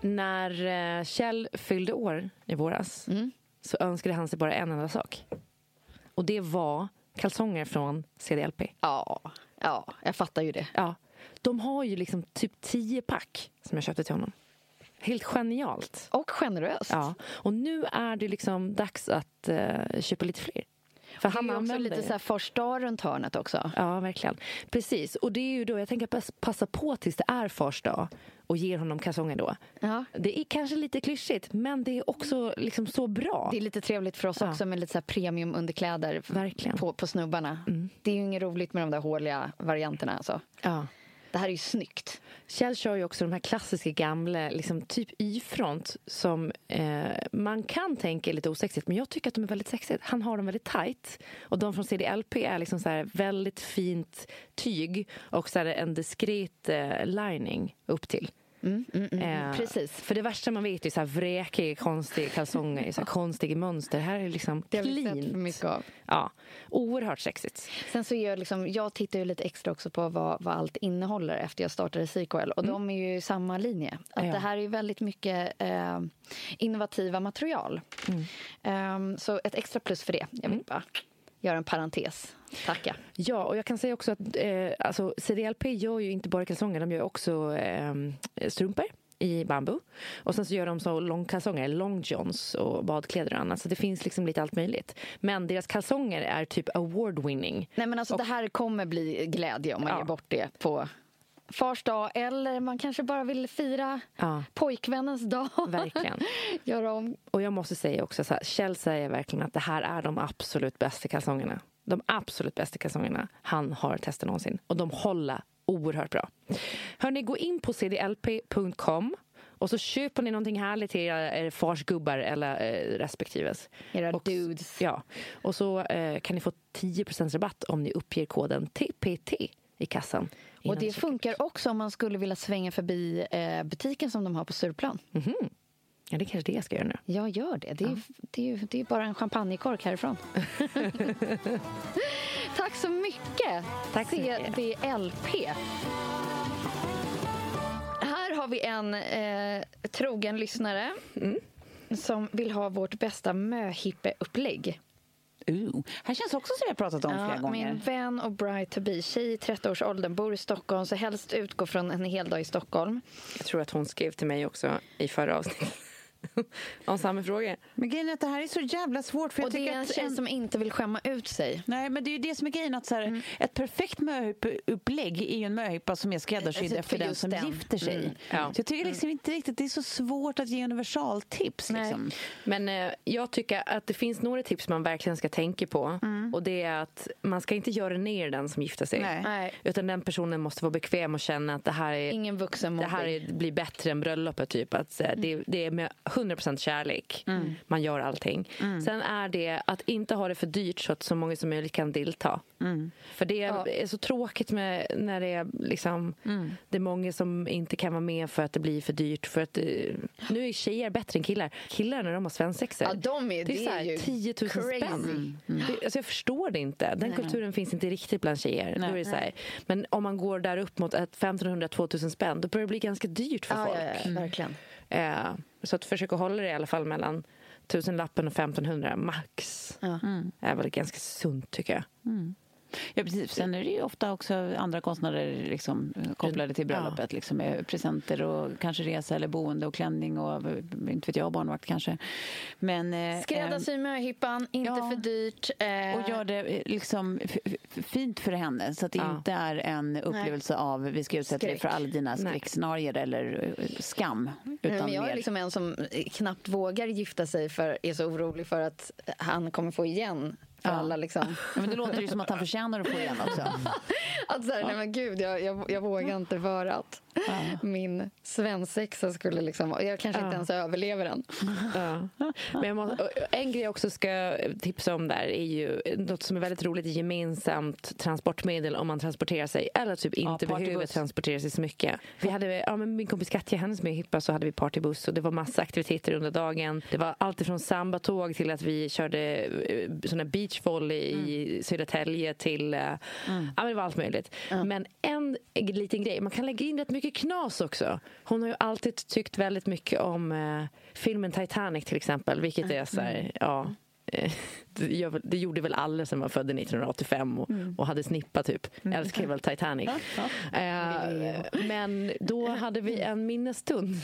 När Kjell fyllde år i våras mm. så önskade han sig bara en enda sak. Och det var kalsonger från C D L P. Ja, ja, jag fattar ju det. Ja. De har ju liksom typ tio pack som jag köpte till honom. Helt genialt. Och generöst. Ja. Och nu är det liksom dags att uh, köpa lite fler. För han använder lite så här farsdag runt hörnet också. Ja, verkligen. Precis. Och det är ju då jag tänker passa på tills det är farsdag och ger honom kalsonger då. Ja. Det är kanske lite klyschigt, men det är också liksom så bra. Det är lite trevligt för oss ja. också med lite så här premium underkläder verkligen. På, på snubbarna. Mm. Det är ju inget roligt med de där håliga varianterna alltså. Ja. Det här är ju snyggt. Kjell kör ju också de här klassiska gamla liksom typ Y-front som eh, man kan tänka är lite osexigt, men jag tycker att de är väldigt sexigt. Han har dem väldigt tight och de från C D L P är liksom så här väldigt fint tyg och så här en diskret eh, lining upp till. Mm, mm, mm, eh, precis. För det värsta man vet är så här vräkig, konstig kalsonger, så här konstig mönster. Det här är liksom cleant. Ja, oerhört sexigt. Sen så gör liksom, jag tittar ju lite extra också på vad, vad allt innehåller efter jag startade C K L. Och mm. de är ju samma linje. Att ja. Det här är ju väldigt mycket eh, innovativa material. Mm. Um, så ett extra plus för det. Jag vill bara göra en parentes. Tacka. Ja, och jag kan säga också att eh, alltså C D L P gör ju inte bara kalsonger, de gör också eh, strumpor i bambu. Och sen så gör de så lång kalsonger, long johns och badkläder och annat. Så det finns liksom lite allt möjligt. Men deras kalsonger är typ award-winning. Nej, men alltså och, det här kommer bli glädje om man ja. ger bort det på fars dag, eller man kanske bara vill fira ja. pojkvännens dag. Verkligen. Gör om. Och jag måste säga också så här, Kjell säger verkligen att det här är de absolut bästa kalsongerna. De absolut bästa kalsongerna han har testat någonsin. Och de håller oerhört bra. Hörrni, gå in på c d l p punkt com och så köper ni någonting härligt till era farsgubbar eller eh, respektives. Era och, dudes. Ja, och så eh, kan ni få tio procent rabatt om ni uppger koden T P T i kassan. Och det funkar också om man skulle vilja svänga förbi eh, butiken som de har på Stureplan. Mm-hmm. Ja, det är kanske det jag ska göra nu. Jag gör det. Det är, ja. det är, det är bara en champagnekork härifrån. Tack så mycket. Tack så mycket. C D L P. Här har vi en eh, trogen lyssnare mm. som vill ha vårt bästa möhippe-upplägg. Uh, här känns också som vi har pratat om ja, flera gånger. Min vän och bride to be, tjej i trettio års åldern, bor i Stockholm, så helst utgå från en hel dag i Stockholm. Jag tror att hon skrev till mig också i förra avsnittet om samma fråga. Men grejen är att det här är så jävla svårt. För och jag det är en tjej en... som inte vill skämma ut sig. Nej, men det är ju det som är grejen. Att så här, mm. ett perfekt möhupplägg är ju en möhippa som är skräddarsydd alltså, för den som den. gifter sig. Mm. Ja. Så jag tycker liksom inte riktigt, det är så svårt att ge universaltips. Liksom. Men eh, jag tycker att det finns några tips man verkligen ska tänka på. Mm. Och det är att man ska inte göra ner den som gifter sig. Nej. Nej. Utan den personen måste vara bekväm och känna att det här är ingen vuxen, det här är, blir bättre än bröllopet typ. Att mm. det, det är med hundra procent kärlek mm. man gör allting. Mm. Sen är det att inte ha det för dyrt så att så många som möjligt kan delta. Mm. För det är, ja. är så tråkigt med när det är liksom mm. det är många som inte kan vara med för att det blir för dyrt, för att nu är tjejer bättre än killar. Killar när de har svensexer. Ja, de är, det är, det är ju tio tusen crazy. Spänn. Mm. Det, alltså jag förstår det inte. Den Nej. kulturen finns inte riktigt bland tjejer. Då är det så här. Men om man går där upp mot femtonhundra till tvåtusen spänn, då börjar det bli ganska dyrt för ja, folk. Ja, ja, mm. verkligen. Eh, så att försöka hålla det i alla fall mellan tusenlappen och femtonhundra max. Ja. Mm. Det är väl ganska sunt tycker jag. Mm. Ja, precis. Sen är det ju ofta också andra kostnader liksom, kopplade till bröllopet ja. liksom, med presenter och kanske resa eller boende och klänning och inte vet jag, barnvakt kanske. Men skräddarsy eh, med hippan, inte ja. för dyrt eh. och gör det liksom fint för henne så att det ja. inte är en upplevelse Nej. av vi ska utsätta dig för alla dina skräckscenarier eller skam utan men jag mer. Är liksom en som knappt vågar gifta sig för är så orolig för att han kommer få igen för ja. alla liksom. Ja, men det låter ju som att han förtjänar att få igen också. Att så här, ja. nej men gud, jag, jag, jag vågar inte för att ja. min svensexa skulle liksom, jag kanske ja. inte ens överlever den. Ja. Men jag måste, en grej jag också ska tipsa om där är ju något som är väldigt roligt, gemensamt transportmedel om man transporterar sig eller typ inte ja, behöver transportera sig så mycket. Vi hade, ja men min kompis Katja, hennes med hippa, så hade vi partybuss och det var massa aktiviteter under dagen. Det var allt ifrån sambatåg till att vi körde sådana beach volley mm. i Södertälje till mm. ja, men det var allt möjligt. Mm. Men en liten grej, man kan lägga in rätt mycket knas också. Hon har ju alltid tyckt väldigt mycket om eh, filmen Titanic till exempel, vilket mm. är så här, ja eh, det, det gjorde väl alla som var födda nittonhundraåttiofem och, mm. och hade snippa typ. Mm. Älskar väl Titanic. Mm. Eh, mm. Men då hade vi en minnesstund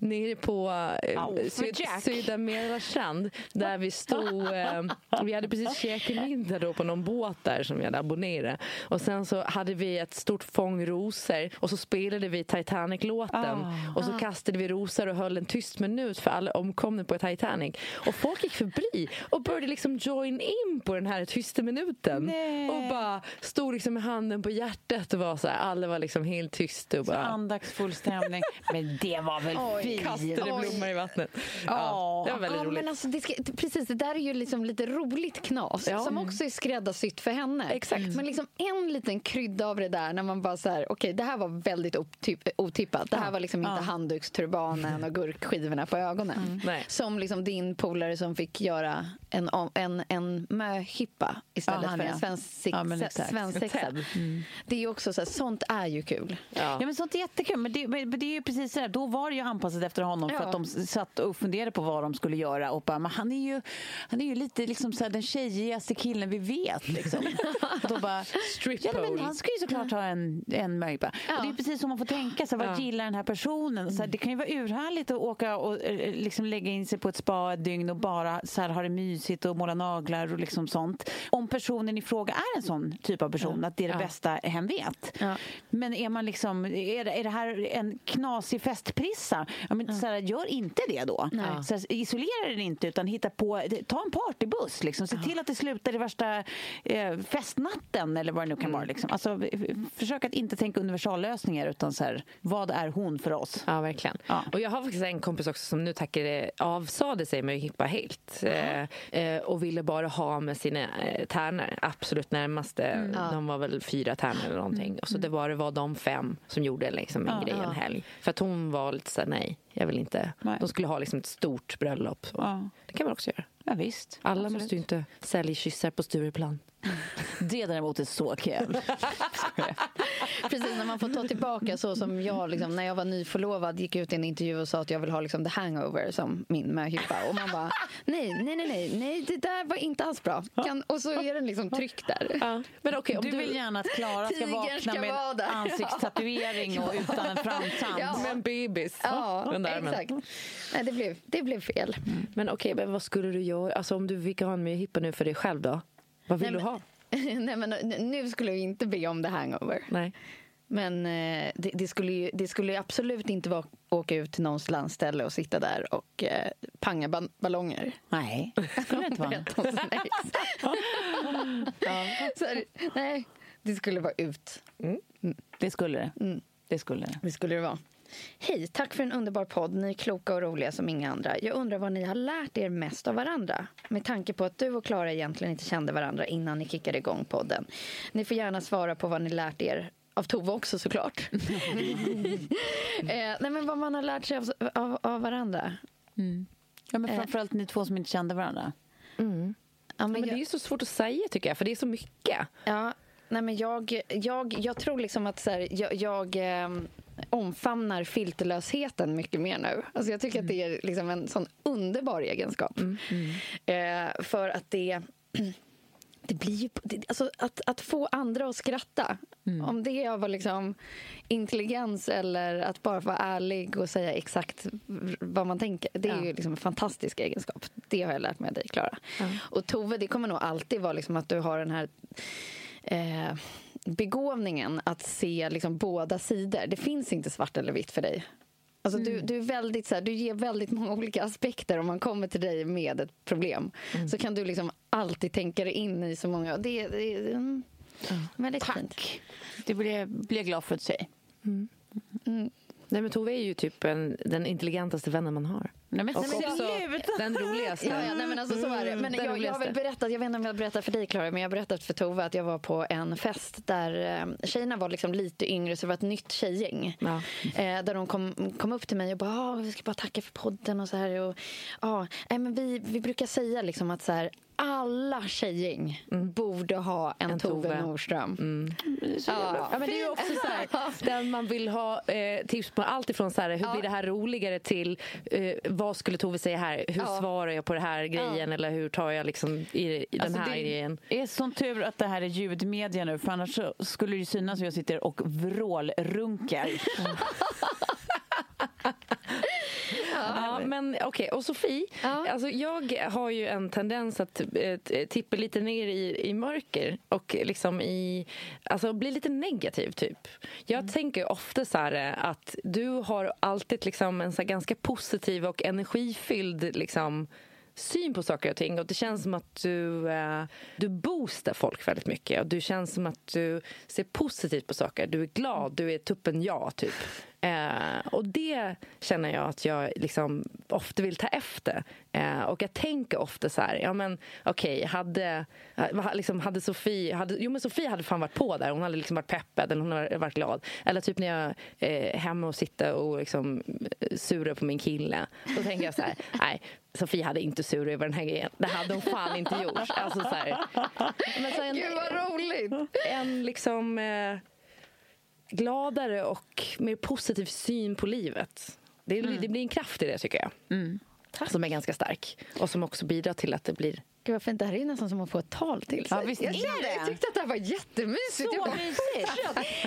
nere på eh, oh, syd- Sydamerikastrand där vi stod eh, vi hade precis käkat middag då på någon båt där som vi hade abonnerat och sen så hade vi ett stort fång rosor och så spelade vi Titanic-låten oh. och så kastade vi rosor och höll en tyst minut för alla omkomna på Titanic och folk gick förbi och började liksom join in på den här tysta minuten. Nej. Och bara stod liksom med handen på hjärtat och var så här, alla var liksom helt tyst och bara andagsfull stämning. Men det var väl Oj, fint. Kastade Oj. blommor i vattnet. Ja, det var väldigt ja, roligt. Men alltså, det ska, precis, det där är ju liksom lite roligt knas ja. som också är skräddarsytt för henne. Exakt. Mm. Men liksom en liten krydda av det där när man bara så här, okej, okay, det här var väldigt otyp, otippat. Det här ja. var liksom ja. inte handduksturbanen och gurkskivorna på ögonen. Mm. Nej. Som liksom din polare som fick göra en, en en möhippa istället ja, för en svensk ja, svensexa. Mm. Det är ju också så här, sånt är ju kul. Ja, ja men sånt är jättekul, men det, men det är ju precis så här, då var det ju anpassat efter honom ja. för att de satt och funderade på vad de skulle göra och bara, men han är ju han är ju lite liksom så här, den tjejigaste killen vi vet liksom. Och då bara strip ja, men han ska ju såklart ha en en möhippa. Ja. Och det är precis som man får tänka så här, vad ja. gillar den här personen så här, det kan ju vara urhärligt att åka och liksom lägga in sig på ett spa ett dygn och bara så här ha det mysigt och måla naglar och liksom sånt. Om personen i fråga är en sån typ av person ja. att det är det ja. bästa hen vet. Ja. Men är man liksom är det, är det här en knasig festprissa? Ja, men, ja. Så här, gör inte det då. Ja. Så här, isolera den inte utan hitta på ta en partybuss liksom. Se ja. till att det slutar i värsta eh, festnatten eller vad det nu kan mm. vara liksom. Alltså försök att inte tänka universallösningar utan så här, vad är hon för oss? Ja, verkligen. Ja. Och jag har faktiskt en kompis också som nu tackade avsade sig med hippa helt. Ja. Eh, och ville bara ha med sina eh, tärnor absolut närmaste, mm, ja. de var väl fyra tärnor eller någonting, mm, och så det var, det var de fem som gjorde liksom en ja, grej en ja. helg, för att hon var lite såhär, nej jag vill inte, nej. de skulle ha liksom ett stort bröllop, så. Ja. det kan man också göra. Ja, visst. Alla absolut. måste ju inte sälja kyssar på Stureplan. Det däremot är så kul. Precis, när man får ta tillbaka så som jag liksom, när jag var nyförlovad gick ut i en intervju och sa att jag vill ha liksom The Hangover som min möhippa. Och man bara, nej, nej, nej, nej, nej, det där var inte alls bra. Kan, och så är den liksom tryckt där. Ja. Men okej, om du, du vill gärna att Klara ska vakna ska med vara där. Ansiktstatuering och utan en framtand. Ja. Men bebis. Ja, den där, exakt. Men. Nej, det blev, det blev fel. Mm. Men okej, men vad skulle du göra? Alltså om du fick ha en möhippa nu för dig själv då? Vad vill nej, du ha? Men, nej, men nu skulle jag inte be om The Hangover. Nej. Men eh, det, det, skulle ju, det skulle absolut inte vara åka ut till någons landställe och sitta där och eh, panga ba- ballonger. Nej, det skulle inte vara. Nej, det skulle vara ut. Mm. Mm. Det skulle det. Mm. Det skulle det. Det skulle det vara. Hej, tack för en underbar podd. Ni är kloka och roliga som inga andra. Jag undrar vad ni har lärt er mest av varandra. Med tanke på att du och Klara egentligen inte kände varandra innan ni kickade igång podden. Ni får gärna svara på vad ni lärt er. Av Tove också såklart. eh, nej men vad man har lärt sig av, av, av varandra. Mm. Ja men framförallt eh. ni två som inte kände varandra. Mm. Ja, men ja, men jag... det är ju så svårt att säga tycker jag. För det är så mycket. Ja. Nej men jag, jag, jag tror liksom att så här, jag, jag eh, omfamnar filterlösheten mycket mer nu. Alltså jag tycker mm. att det är liksom en sån underbar egenskap. Mm. Mm. Eh, för att det... Det blir ju, alltså att, att få andra att skratta. Mm. Om det är av liksom intelligens eller att bara vara ärlig och säga exakt vad man tänker. Det är ja. ju liksom en fantastisk egenskap. Det har jag lärt mig av dig, Klara. Mm. Och Tove, det kommer nog alltid vara liksom att du har den här... Eh, begåvningen att se liksom båda sidor. Det finns inte svart eller vitt för dig. Alltså mm. du, du, är väldigt, så här, du ger väldigt många olika aspekter om man kommer till dig med ett problem. Mm. Så kan du liksom alltid tänka dig in i så många. Det, det är mm, mm. väldigt Tack. fint. Tack. Det blir, blir glad för att säga. Mm. Mm. Nej, men Tove är ju typ en, den intelligentaste vännen man har. Nej, men, och nej, men, också den roligaste. Ja, ja, nej, men alltså, så var det. Men mm, jag, jag har väl berättat, jag vet inte om jag berättat för dig, Klara, men jag har berättat för Tove att jag var på en fest där eh, tjejerna var liksom lite yngre, så det var ett nytt tjejgäng. Ja. Eh, där de kom, kom upp till mig och bara, vi ska bara tacka för podden och så här. Och, ah, nej, men vi, vi brukar säga liksom att så här, alla tjejgäng mm. borde ha en, en Tove, Tove Nordström. Mm. Mm. Ja. Ja, men det är ju också så här, där man vill ha eh, tips på allt ifrån så här, hur ja. blir det här roligare till eh, vad skulle Tove säga här? Hur ja. svarar jag på det här grejen? Ja. Eller hur tar jag liksom i, i alltså den här det grejen? Det är sån tur att det här är ljudmedia nu, för annars skulle det synas att jag sitter och vrålrunkar. Mm. Ja, men okej. Okay. Och Sofie, ja. alltså jag har ju en tendens att eh, tippa lite ner i, i mörker och liksom i, alltså bli lite negativ typ. Jag mm. tänker ofta så här att du har alltid liksom en så här ganska positiv och energifylld liksom syn på saker och ting, och det känns som att du, eh, du boostar folk väldigt mycket, och du känns som att du ser positivt på saker, du är glad, du är tuppen ja typ. Eh, och det känner jag att jag liksom ofta vill ta efter. Eh, och jag tänker ofta så här, ja men okej, okay, hade liksom hade Sofie hade jo men Sofie hade fan varit på där, hon hade liksom varit peppad eller hon hade varit glad, eller typ när jag eh, hemma och sitter och liksom surar på min kille, då tänker jag så här, nej, Sofie hade inte surat över den här grejen. Det hade hon fan inte gjort. Alltså så här. Men så en, Gud vad roligt. En liksom eh, gladare och mer positiv syn på livet. Det, mm. det blir en kraft i det tycker jag. Mm. Som är ganska stark. Och som också bidrar till att det blir... Gud vad fint, det här är ju nästan som att få ett tal till. Ja, visst, jag, kände, jag tyckte att det här var jättemysigt. Så mysigt.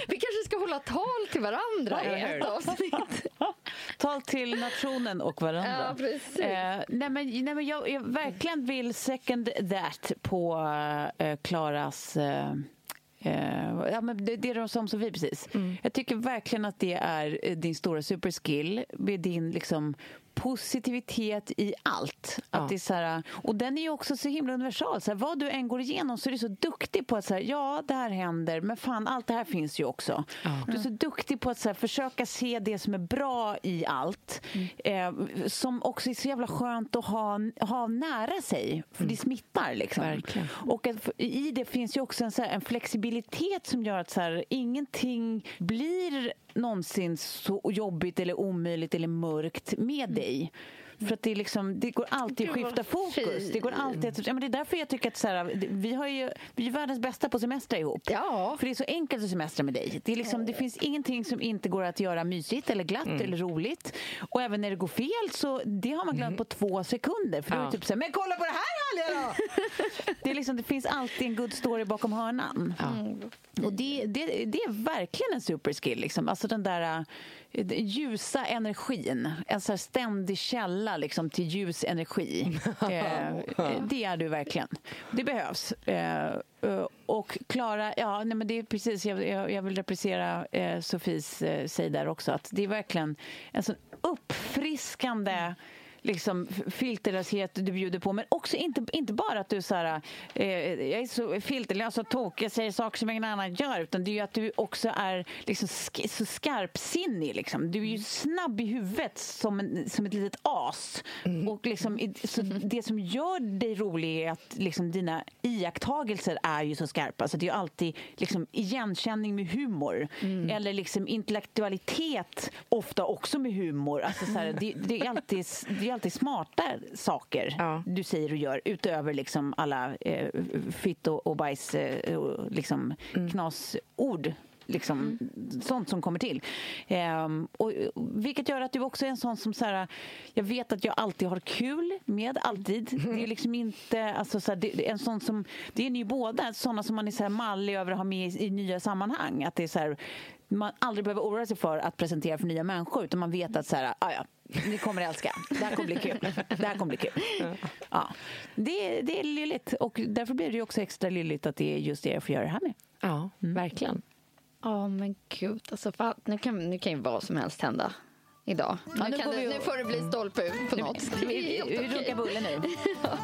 Vi kanske ska hålla tal till varandra i ett avsnitt. Tal till nationen och varandra. Ja, precis. Eh, nej, men, nej, men jag, jag verkligen vill second that på eh, Klaras... Eh, Uh, ja, men det, det är de som Sofie precis. Mm. Jag tycker verkligen att det är din stora superskill, med din liksom positivitet i allt. Ja. Att det är så här, och den är ju också så himla universal. Så här, vad du än går igenom så är du så duktig på att så här, ja, det här händer, men fan, allt det här finns ju också. Ja. Du är så duktig på att så här, försöka se det som är bra i allt. Mm. Eh, som också är så jävla skönt att ha, ha nära sig. För mm. det smittar liksom. Verkligen. Och att, i det finns ju också en, så här, en flexibilitet som gör att så här, ingenting blir någonsin så jobbigt eller omöjligt eller mörkt med dig. För att det, är liksom, det går alltid att skifta fokus. Det går alltid att, ja, men det är därför jag tycker att så här, vi, har ju, vi är världens bästa på semester ihop. Ja. För det är så enkelt att semestra med dig. Det, är liksom, det finns ingenting som inte går att göra mysigt eller glatt mm. eller roligt. Och även när det går fel så det har man glömt mm. på två sekunder. För då är det typ så här, men kolla på det här! Italien då? Det är liksom, det finns alltid en good story bakom hörnan. Mm. Och det, det, det är verkligen en superskill liksom. Alltså den där den ljusa energin, en så här ständig källa liksom till ljus energi. eh, det är du verkligen. Det behövs. Eh, och Klara, ja, nej men det är precis, jag, jag, jag vill reprisera eh, Sofies eh, säg där också, att det är verkligen en sån uppfriskande mm. liksom filterlöshet du bjuder på, men också inte, inte bara att du så här, eh, jag är så filterlös och tokig, jag säger saker som ingen annan gör, utan det är ju att du också är liksom sk- så skarpsinnig liksom. Du är ju snabb i huvudet som, en, som ett litet as mm. och liksom, så det som gör dig rolig är att liksom dina iakttagelser är ju så skarpa, så det är ju alltid liksom igenkänning med humor mm. eller liksom intellektualitet ofta också med humor, alltså så här, det, det är alltid det Det är alltid smarta saker ja. du säger och gör, utöver liksom alla eh, fitt och, och bajs eh, och liksom mm. knasord liksom, mm. sånt som kommer till ehm, och, vilket gör att du också är en sån som så här, jag vet att jag alltid har kul med, alltid mm. det är liksom inte, alltså, så här, det, det är en sån som, det är ni båda såna som man är så här mallig över att ha med i, i nya sammanhang, att det är så här, man aldrig behöver oroa sig för att presentera för nya människor, utan man vet att så här, ja, ni kommer att älska. Det här kommer bli kul. Det här kommer bli kul. Ja. Det, det är lilligt. Och därför blir det ju också extra lilligt att det är just det jag får göra det här med. Ja, mm. verkligen. Ja, oh, men gud. Alltså, fan, nu, kan, nu kan ju vad som helst hända idag. Ja, nu, nu, kan det, och... nu får det bli stolpe ut på nu, något. Vi, vi, vi, vi runkar bullen nu. Ja.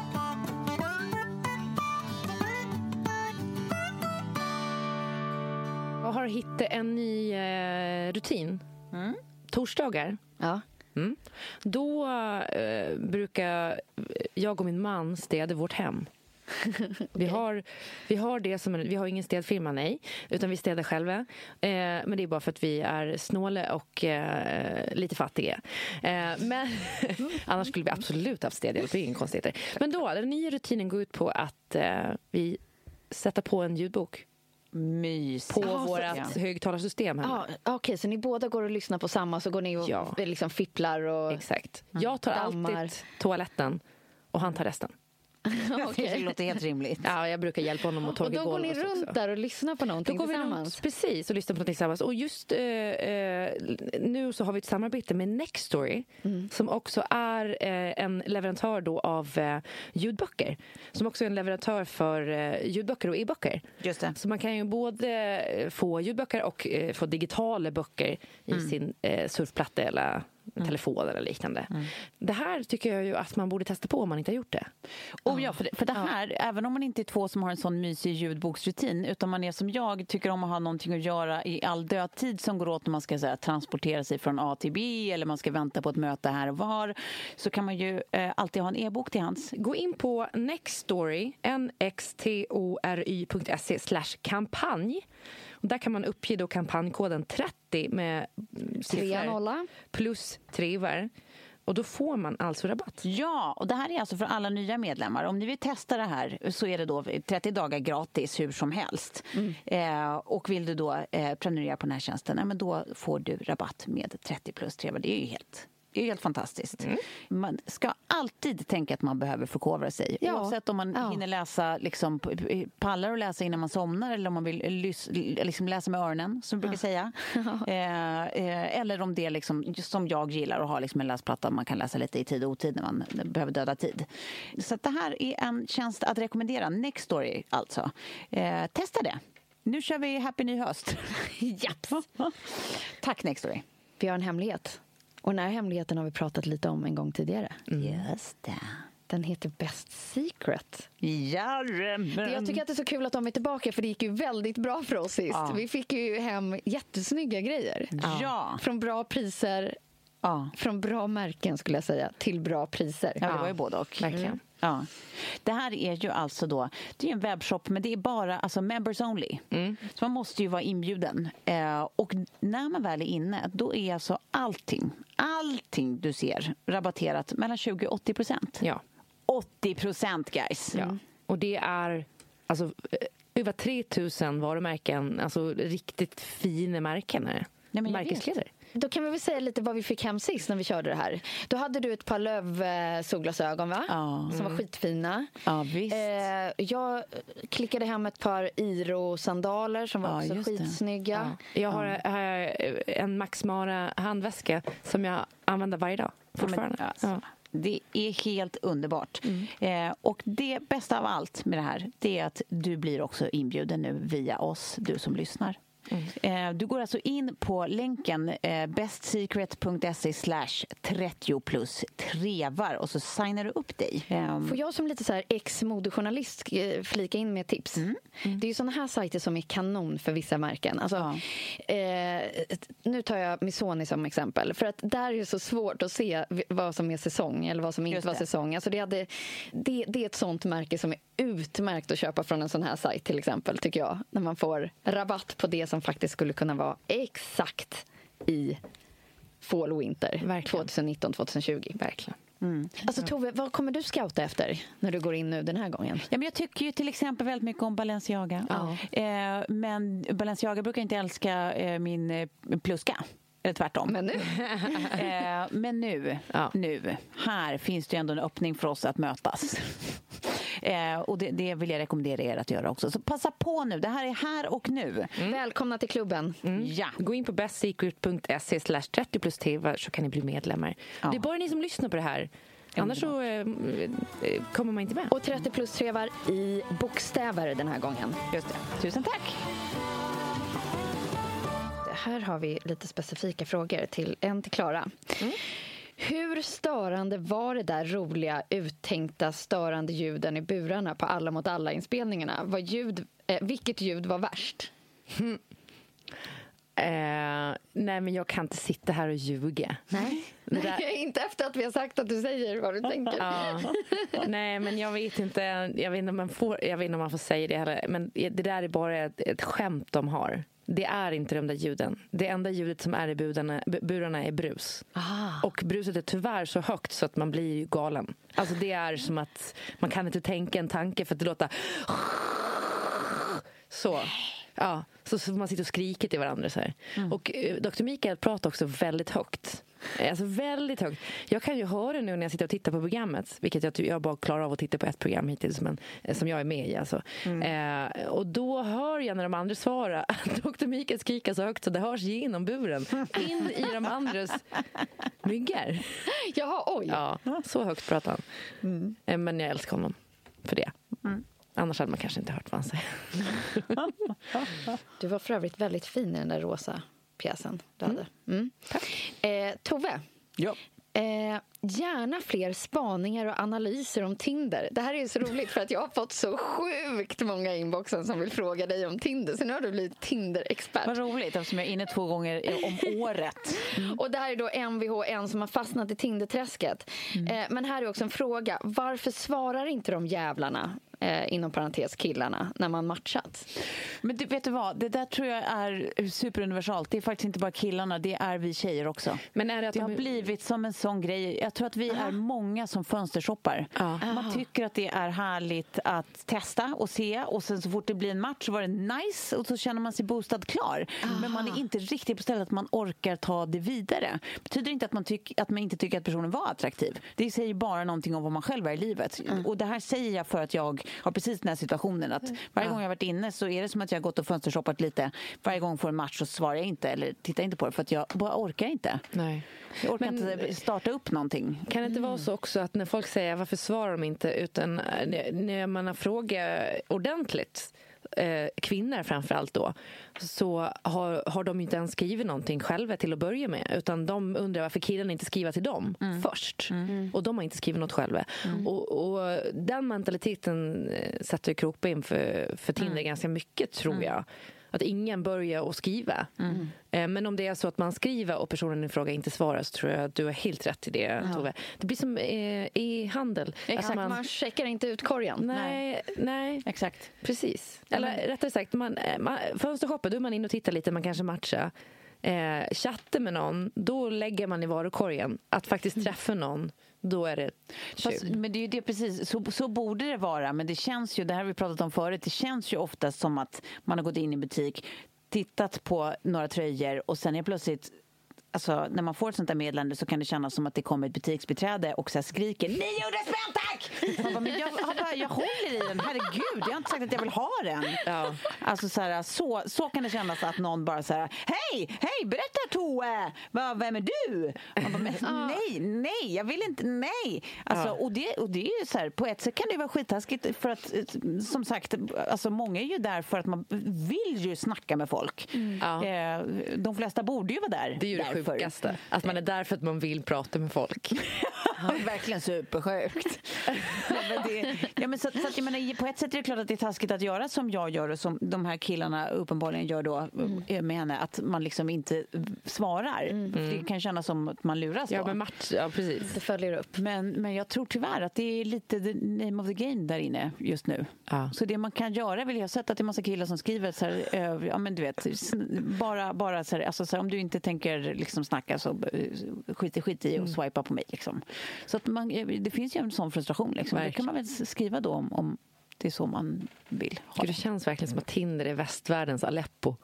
Jag har hittat en ny eh, rutin. Mm. Torsdagar. Ja. Mm. Då eh, brukar jag och min man städa vårt hem. Okay. Vi har, vi har det som en, vi har ingen städfirma, nej, utan vi städar själva. Eh, men det är bara för att vi är snåla och eh, lite fattiga. Eh, men annars skulle vi absolut haft städhjälp, det är ingen konstigheter. Men då, den nya rutinen går ut på att eh, vi sätter på en ljudbok. Mys. På ah, vårat ja. högtalarsystem här. Ah, Okej, okay, så ni båda går och lyssnar på samma, så går ni och ja. liksom fipplar och... Exakt. Mm. Jag tar dammar. Alltid toaletten och han tar resten. Okay. Det låter helt rimligt. Ja, jag brukar hjälpa honom att ta i golvet. Och då går ni runt också där och lyssnar på någonting tillsammans. Runt, precis, och lyssnar på någonting tillsammans. Och just eh, eh, nu så har vi ett samarbete med Nextory mm. som också är eh, en leverantör då av eh, ljudböcker. Som också är en leverantör för eh, ljudböcker och e-böcker. Just det. Så man kan ju både få ljudböcker och eh, få digitala böcker i mm. sin eh, surfplatta eller... Mm. telefon eller liknande. Mm. Det här tycker jag ju att man borde testa på om man inte har gjort det. Och ja, för det, för det här, ja. även om man inte är två som har en sån mysig ljudboksrutin, utan man är som jag, tycker om att ha någonting att göra i all dödtid som går åt när man ska så här, transportera sig från A till B eller man ska vänta på ett möte här och var, så kan man ju eh, alltid ha en e-bok till hands. Gå in på Nextory, nxtory.se slash kampanj. Där kan man uppge då kampanjkoden trettio med siffror plus trevar. Och då får man alltså rabatt. Ja, och det här är alltså för alla nya medlemmar. Om ni vill testa det här så är det då trettio dagar gratis hur som helst. Mm. Eh, och vill du då eh, prenumerera på den här tjänsten, ja, men då får du rabatt med trettio plus trevar. Det är ju helt... Det är helt fantastiskt. Mm. Man ska alltid tänka att man behöver förkovra sig. Ja. Oavsett om man ja. hinner läsa, liksom, pallar och läsa innan man somnar, eller om man vill lys, liksom läsa med öronen, som vi brukar ja. säga. eh, eh, eller om det liksom, som jag gillar att ha liksom en läsplatta, man kan läsa lite i tid och otid när man behöver döda tid. Så att det här är en tjänst att rekommendera. Nextory alltså. Eh, testa det. Nu kör vi happy ny höst. Japp. Tack Nextory. Vi har en hemlighet. Och den här hemligheten har vi pratat lite om en gång tidigare. Mm. Just det. Den heter Best Secret. Ja, men... Jag tycker att det är så kul att de är tillbaka, för det gick ju väldigt bra för oss sist. Ja. Vi fick ju hem jättesnygga grejer. Ja. Från bra priser, ja. från bra märken skulle jag säga, till bra priser. Ja, det var ju både och. Verkligen. Mm. Ja. Det här är ju alltså då, det är en webbshop, men det är bara alltså members only. Mm. Så man måste ju vara inbjuden. Eh, och när man väl är inne, då är alltså allting, allting du ser rabatterat mellan tjugo och åttio procent. Ja. åttio procent guys. Mm. Ja. Och det är alltså över tretusen varumärken, alltså riktigt fina märken här. Nej, men jag vet. Då kan vi väl säga lite vad vi fick hem sist när vi körde det här. Då hade du ett par löv solglasögon, va? Ja. Som var skitfina. Ja, visst. Eh, jag klickade hem ett par Iro-sandaler som var ja, också skitsnygga. Ja. Jag har ja. en Max Mara handväska som jag använder varje dag fortfarande. Ja, men, alltså. ja. Det är helt underbart. Mm. Eh, och det bästa av allt med det här, det är att du blir också inbjuden nu via oss, du som lyssnar. Mm. Eh, du går alltså in på länken eh, best secret punkt se slash trettio plus trevar och så signar du upp dig. Eh. Får jag som lite så här ex-modejournalist eh, flika in med tips? Mm. Mm. Det är ju sådana här sajter som är kanon för vissa märken. Alltså, ja. eh, nu tar jag Missoni som exempel. För att där är det så svårt att se vad som är säsong eller vad som inte var säsong. Alltså det, hade, det, det är ett sånt märke som är utmärkt att köpa från en sån här sajt till exempel, tycker jag. När man får rabatt på det som faktiskt skulle kunna vara exakt i fall och winter tjugonitton tjugotjugo. Verkligen. Mm. Alltså Tove, vad kommer du scouta efter när du går in nu den här gången? Ja, men jag tycker ju till exempel väldigt mycket om Balenciaga. Ja. Eh, men Balenciaga brukar inte älska eh, min eh, pluska. Eller tvärtom. Men nu, eh, men nu, ja. nu, här finns det ju ändå en öppning för oss att mötas. Eh, och det, det vill jag rekommendera er att göra också. Så passa på nu, det här är här och nu. Mm. Välkomna till klubben. Mm. Ja. Gå in på best secret punkt se slash trettio plus tv så kan ni bli medlemmar. Ja. Det är bara ni som lyssnar på det här. Annars så eh, kommer man inte med. Och trettio plus tre var i bokstäver den här gången. Just det. Tusen tack. Här har vi lite specifika frågor till en till Klara. Mm. Hur störande var det där roliga, uttänkta, störande ljuden i burarna på alla mot alla inspelningarna? Vad ljud, eh, vilket ljud var värst? Mm. Eh, nej, men jag kan inte sitta här och ljuga. Nej, där... inte efter att vi har sagt att du säger vad du tänker. Ja. Nej, men jag vet inte, jag vet inte om man får, jag vet inte om man får säga det heller. Men det där är bara ett, ett skämt de har. Det är inte de där ljuden. Det enda ljudet som är i burarna, burarna är brus. Ah. Och bruset är tyvärr så högt så att man blir galen. Alltså det är som att man kan inte tänka en tanke för att det låter så. Ja, så, så man sitter och skriker till varandra så här. Mm. Och uh, doktor Mikael pratar också väldigt högt. Alltså väldigt högt. Jag kan ju höra nu när jag sitter och tittar på programmet, vilket jag, jag bara klarar av att titta på ett program hittills, men, som jag är med i alltså. Mm. eh, Och då hör jag när de andra svarar att doktor Mikael skriker så högt så det hörs genom buren in i de andres myggar. Jaha, oj. Ja, så högt pratar han. Mm. eh, Men jag älskar honom för det. Mm. Annars hade man kanske inte hört vad han säger. Du var för övrigt väldigt fin i den där rosa pjäsen du mm. hade. Mm. Tack. Eh, Tove. Ja. Eh, gärna fler spaningar och analyser om Tinder. Det här är ju så roligt för att jag har fått så sjukt många inboxen som vill fråga dig om Tinder. Så nu har du blivit Tinder-expert. Vad roligt, eftersom jag är inne två gånger om året. Mm. Och det här är då M V H N som har fastnat i Tinder-träsket. Mm. Eh, men här är också en fråga. Varför svarar inte de jävlarna? Eh, inom parentes killarna när man matchat. Men du, vet du vad? Det där tror jag är superuniversalt. Det är faktiskt inte bara killarna, det är vi tjejer också. Men är det, att det de... har blivit som en sån grej. Jag tror att vi Aha. är många som fönstershoppar. Aha. Man tycker att det är härligt att testa och se. Och sen så fort det blir en match så var det nice. Och så känner man sig boostad klar. Aha. Men man är inte riktigt på stället att man orkar ta det vidare. Betyder inte att man, tyck, att man inte tycker att personen var attraktiv. Det säger bara någonting om vad man själv är i livet. Mm. Och det här säger jag för att jag har precis den här situationen att varje gång jag har varit inne så är det som att jag har gått och fönstershoppat lite. Varje gång får en match så svarar jag inte eller tittar inte på det för att jag bara orkar inte. Nej. Jag orkar Men, inte starta upp någonting. Kan det inte mm. vara så också att när folk säger varför svarar de inte, utan när man har frågat ordentligt, eh, kvinnor framförallt då, så har, har de inte ens skrivit någonting själva till att börja med, utan de undrar varför killen inte skriver till dem mm. först mm. och de har inte skrivit något själva mm. och, och den mentaliteten sätter ju kroppen in för, för Tinder mm. ganska mycket, tror mm. jag, att ingen börjar att skriva mm. eh, men om det är så att man skriver och personen i fråga inte svarar, så tror jag att du har helt rätt i det, ja. Tove. Det blir som eh, i handel. Exakt, alltså man, man checkar inte ut korgen. Nej, nej. nej. Exakt. Precis. Eller mm. rättare sagt, man, man, fönstershopper, då är man in och tittar lite, man kanske matchar. Eh, chatter med någon, då lägger man i varukorgen. Att faktiskt träffa någon, då är det Fast, men det är ju det, precis, så, så borde det vara. Men det känns ju, det här vi pratat om förut, det känns ju ofta som att man har gått in i butik, tittat på några tröjor och sen är plötsligt alltså, när man får ett sånt där meddelande så kan det kännas som att det kommer ett butiksbiträde och så skriker niohundra spänn tack! Man bara, men jag, jag, bara, jag håller i den, herregud, jag har inte sagt att jag vill ha den. Ja. Alltså så, här, så, så kan det kännas att någon bara så här: hej, hej, berätta Tove, vem är du? Man bara, men, nej, nej, jag vill inte, nej. Alltså, ja. och, det, och det är ju så här, på ett sätt kan det vara skitaskigt för att, som sagt, alltså många är ju där för att man vill ju snacka med folk. Mm. Ja. De flesta borde ju vara där. Det är ju det sjukaste. Att man är där för att man vill prata med folk. Ja, det är verkligen supersjukt. Ja, men det, ja, men så, så att, jag menar, på ett sätt är det klart att det är taskigt att göra som jag gör och som de här killarna uppenbarligen gör då mm. med henne, att man liksom inte svarar. Mm. Det kan kännas som att man luras ja, då. Men match, ja, precis. Det följer upp. Men, men jag tror tyvärr att det är lite the name of the game där inne just nu. Ja. Så det man kan göra, vill jag ha sett att det är massa killar som skriver så här, äh, ja men du vet, bara, bara så här, alltså så här, om du inte tänker liksom snacka så skit i skit i och swipa på mig liksom. Så att man, det finns ju en sån frustration liksom. Det kan man väl skriva då om, om det är så man vill ha. Det känns verkligen som att Tinder är västvärldens Aleppo.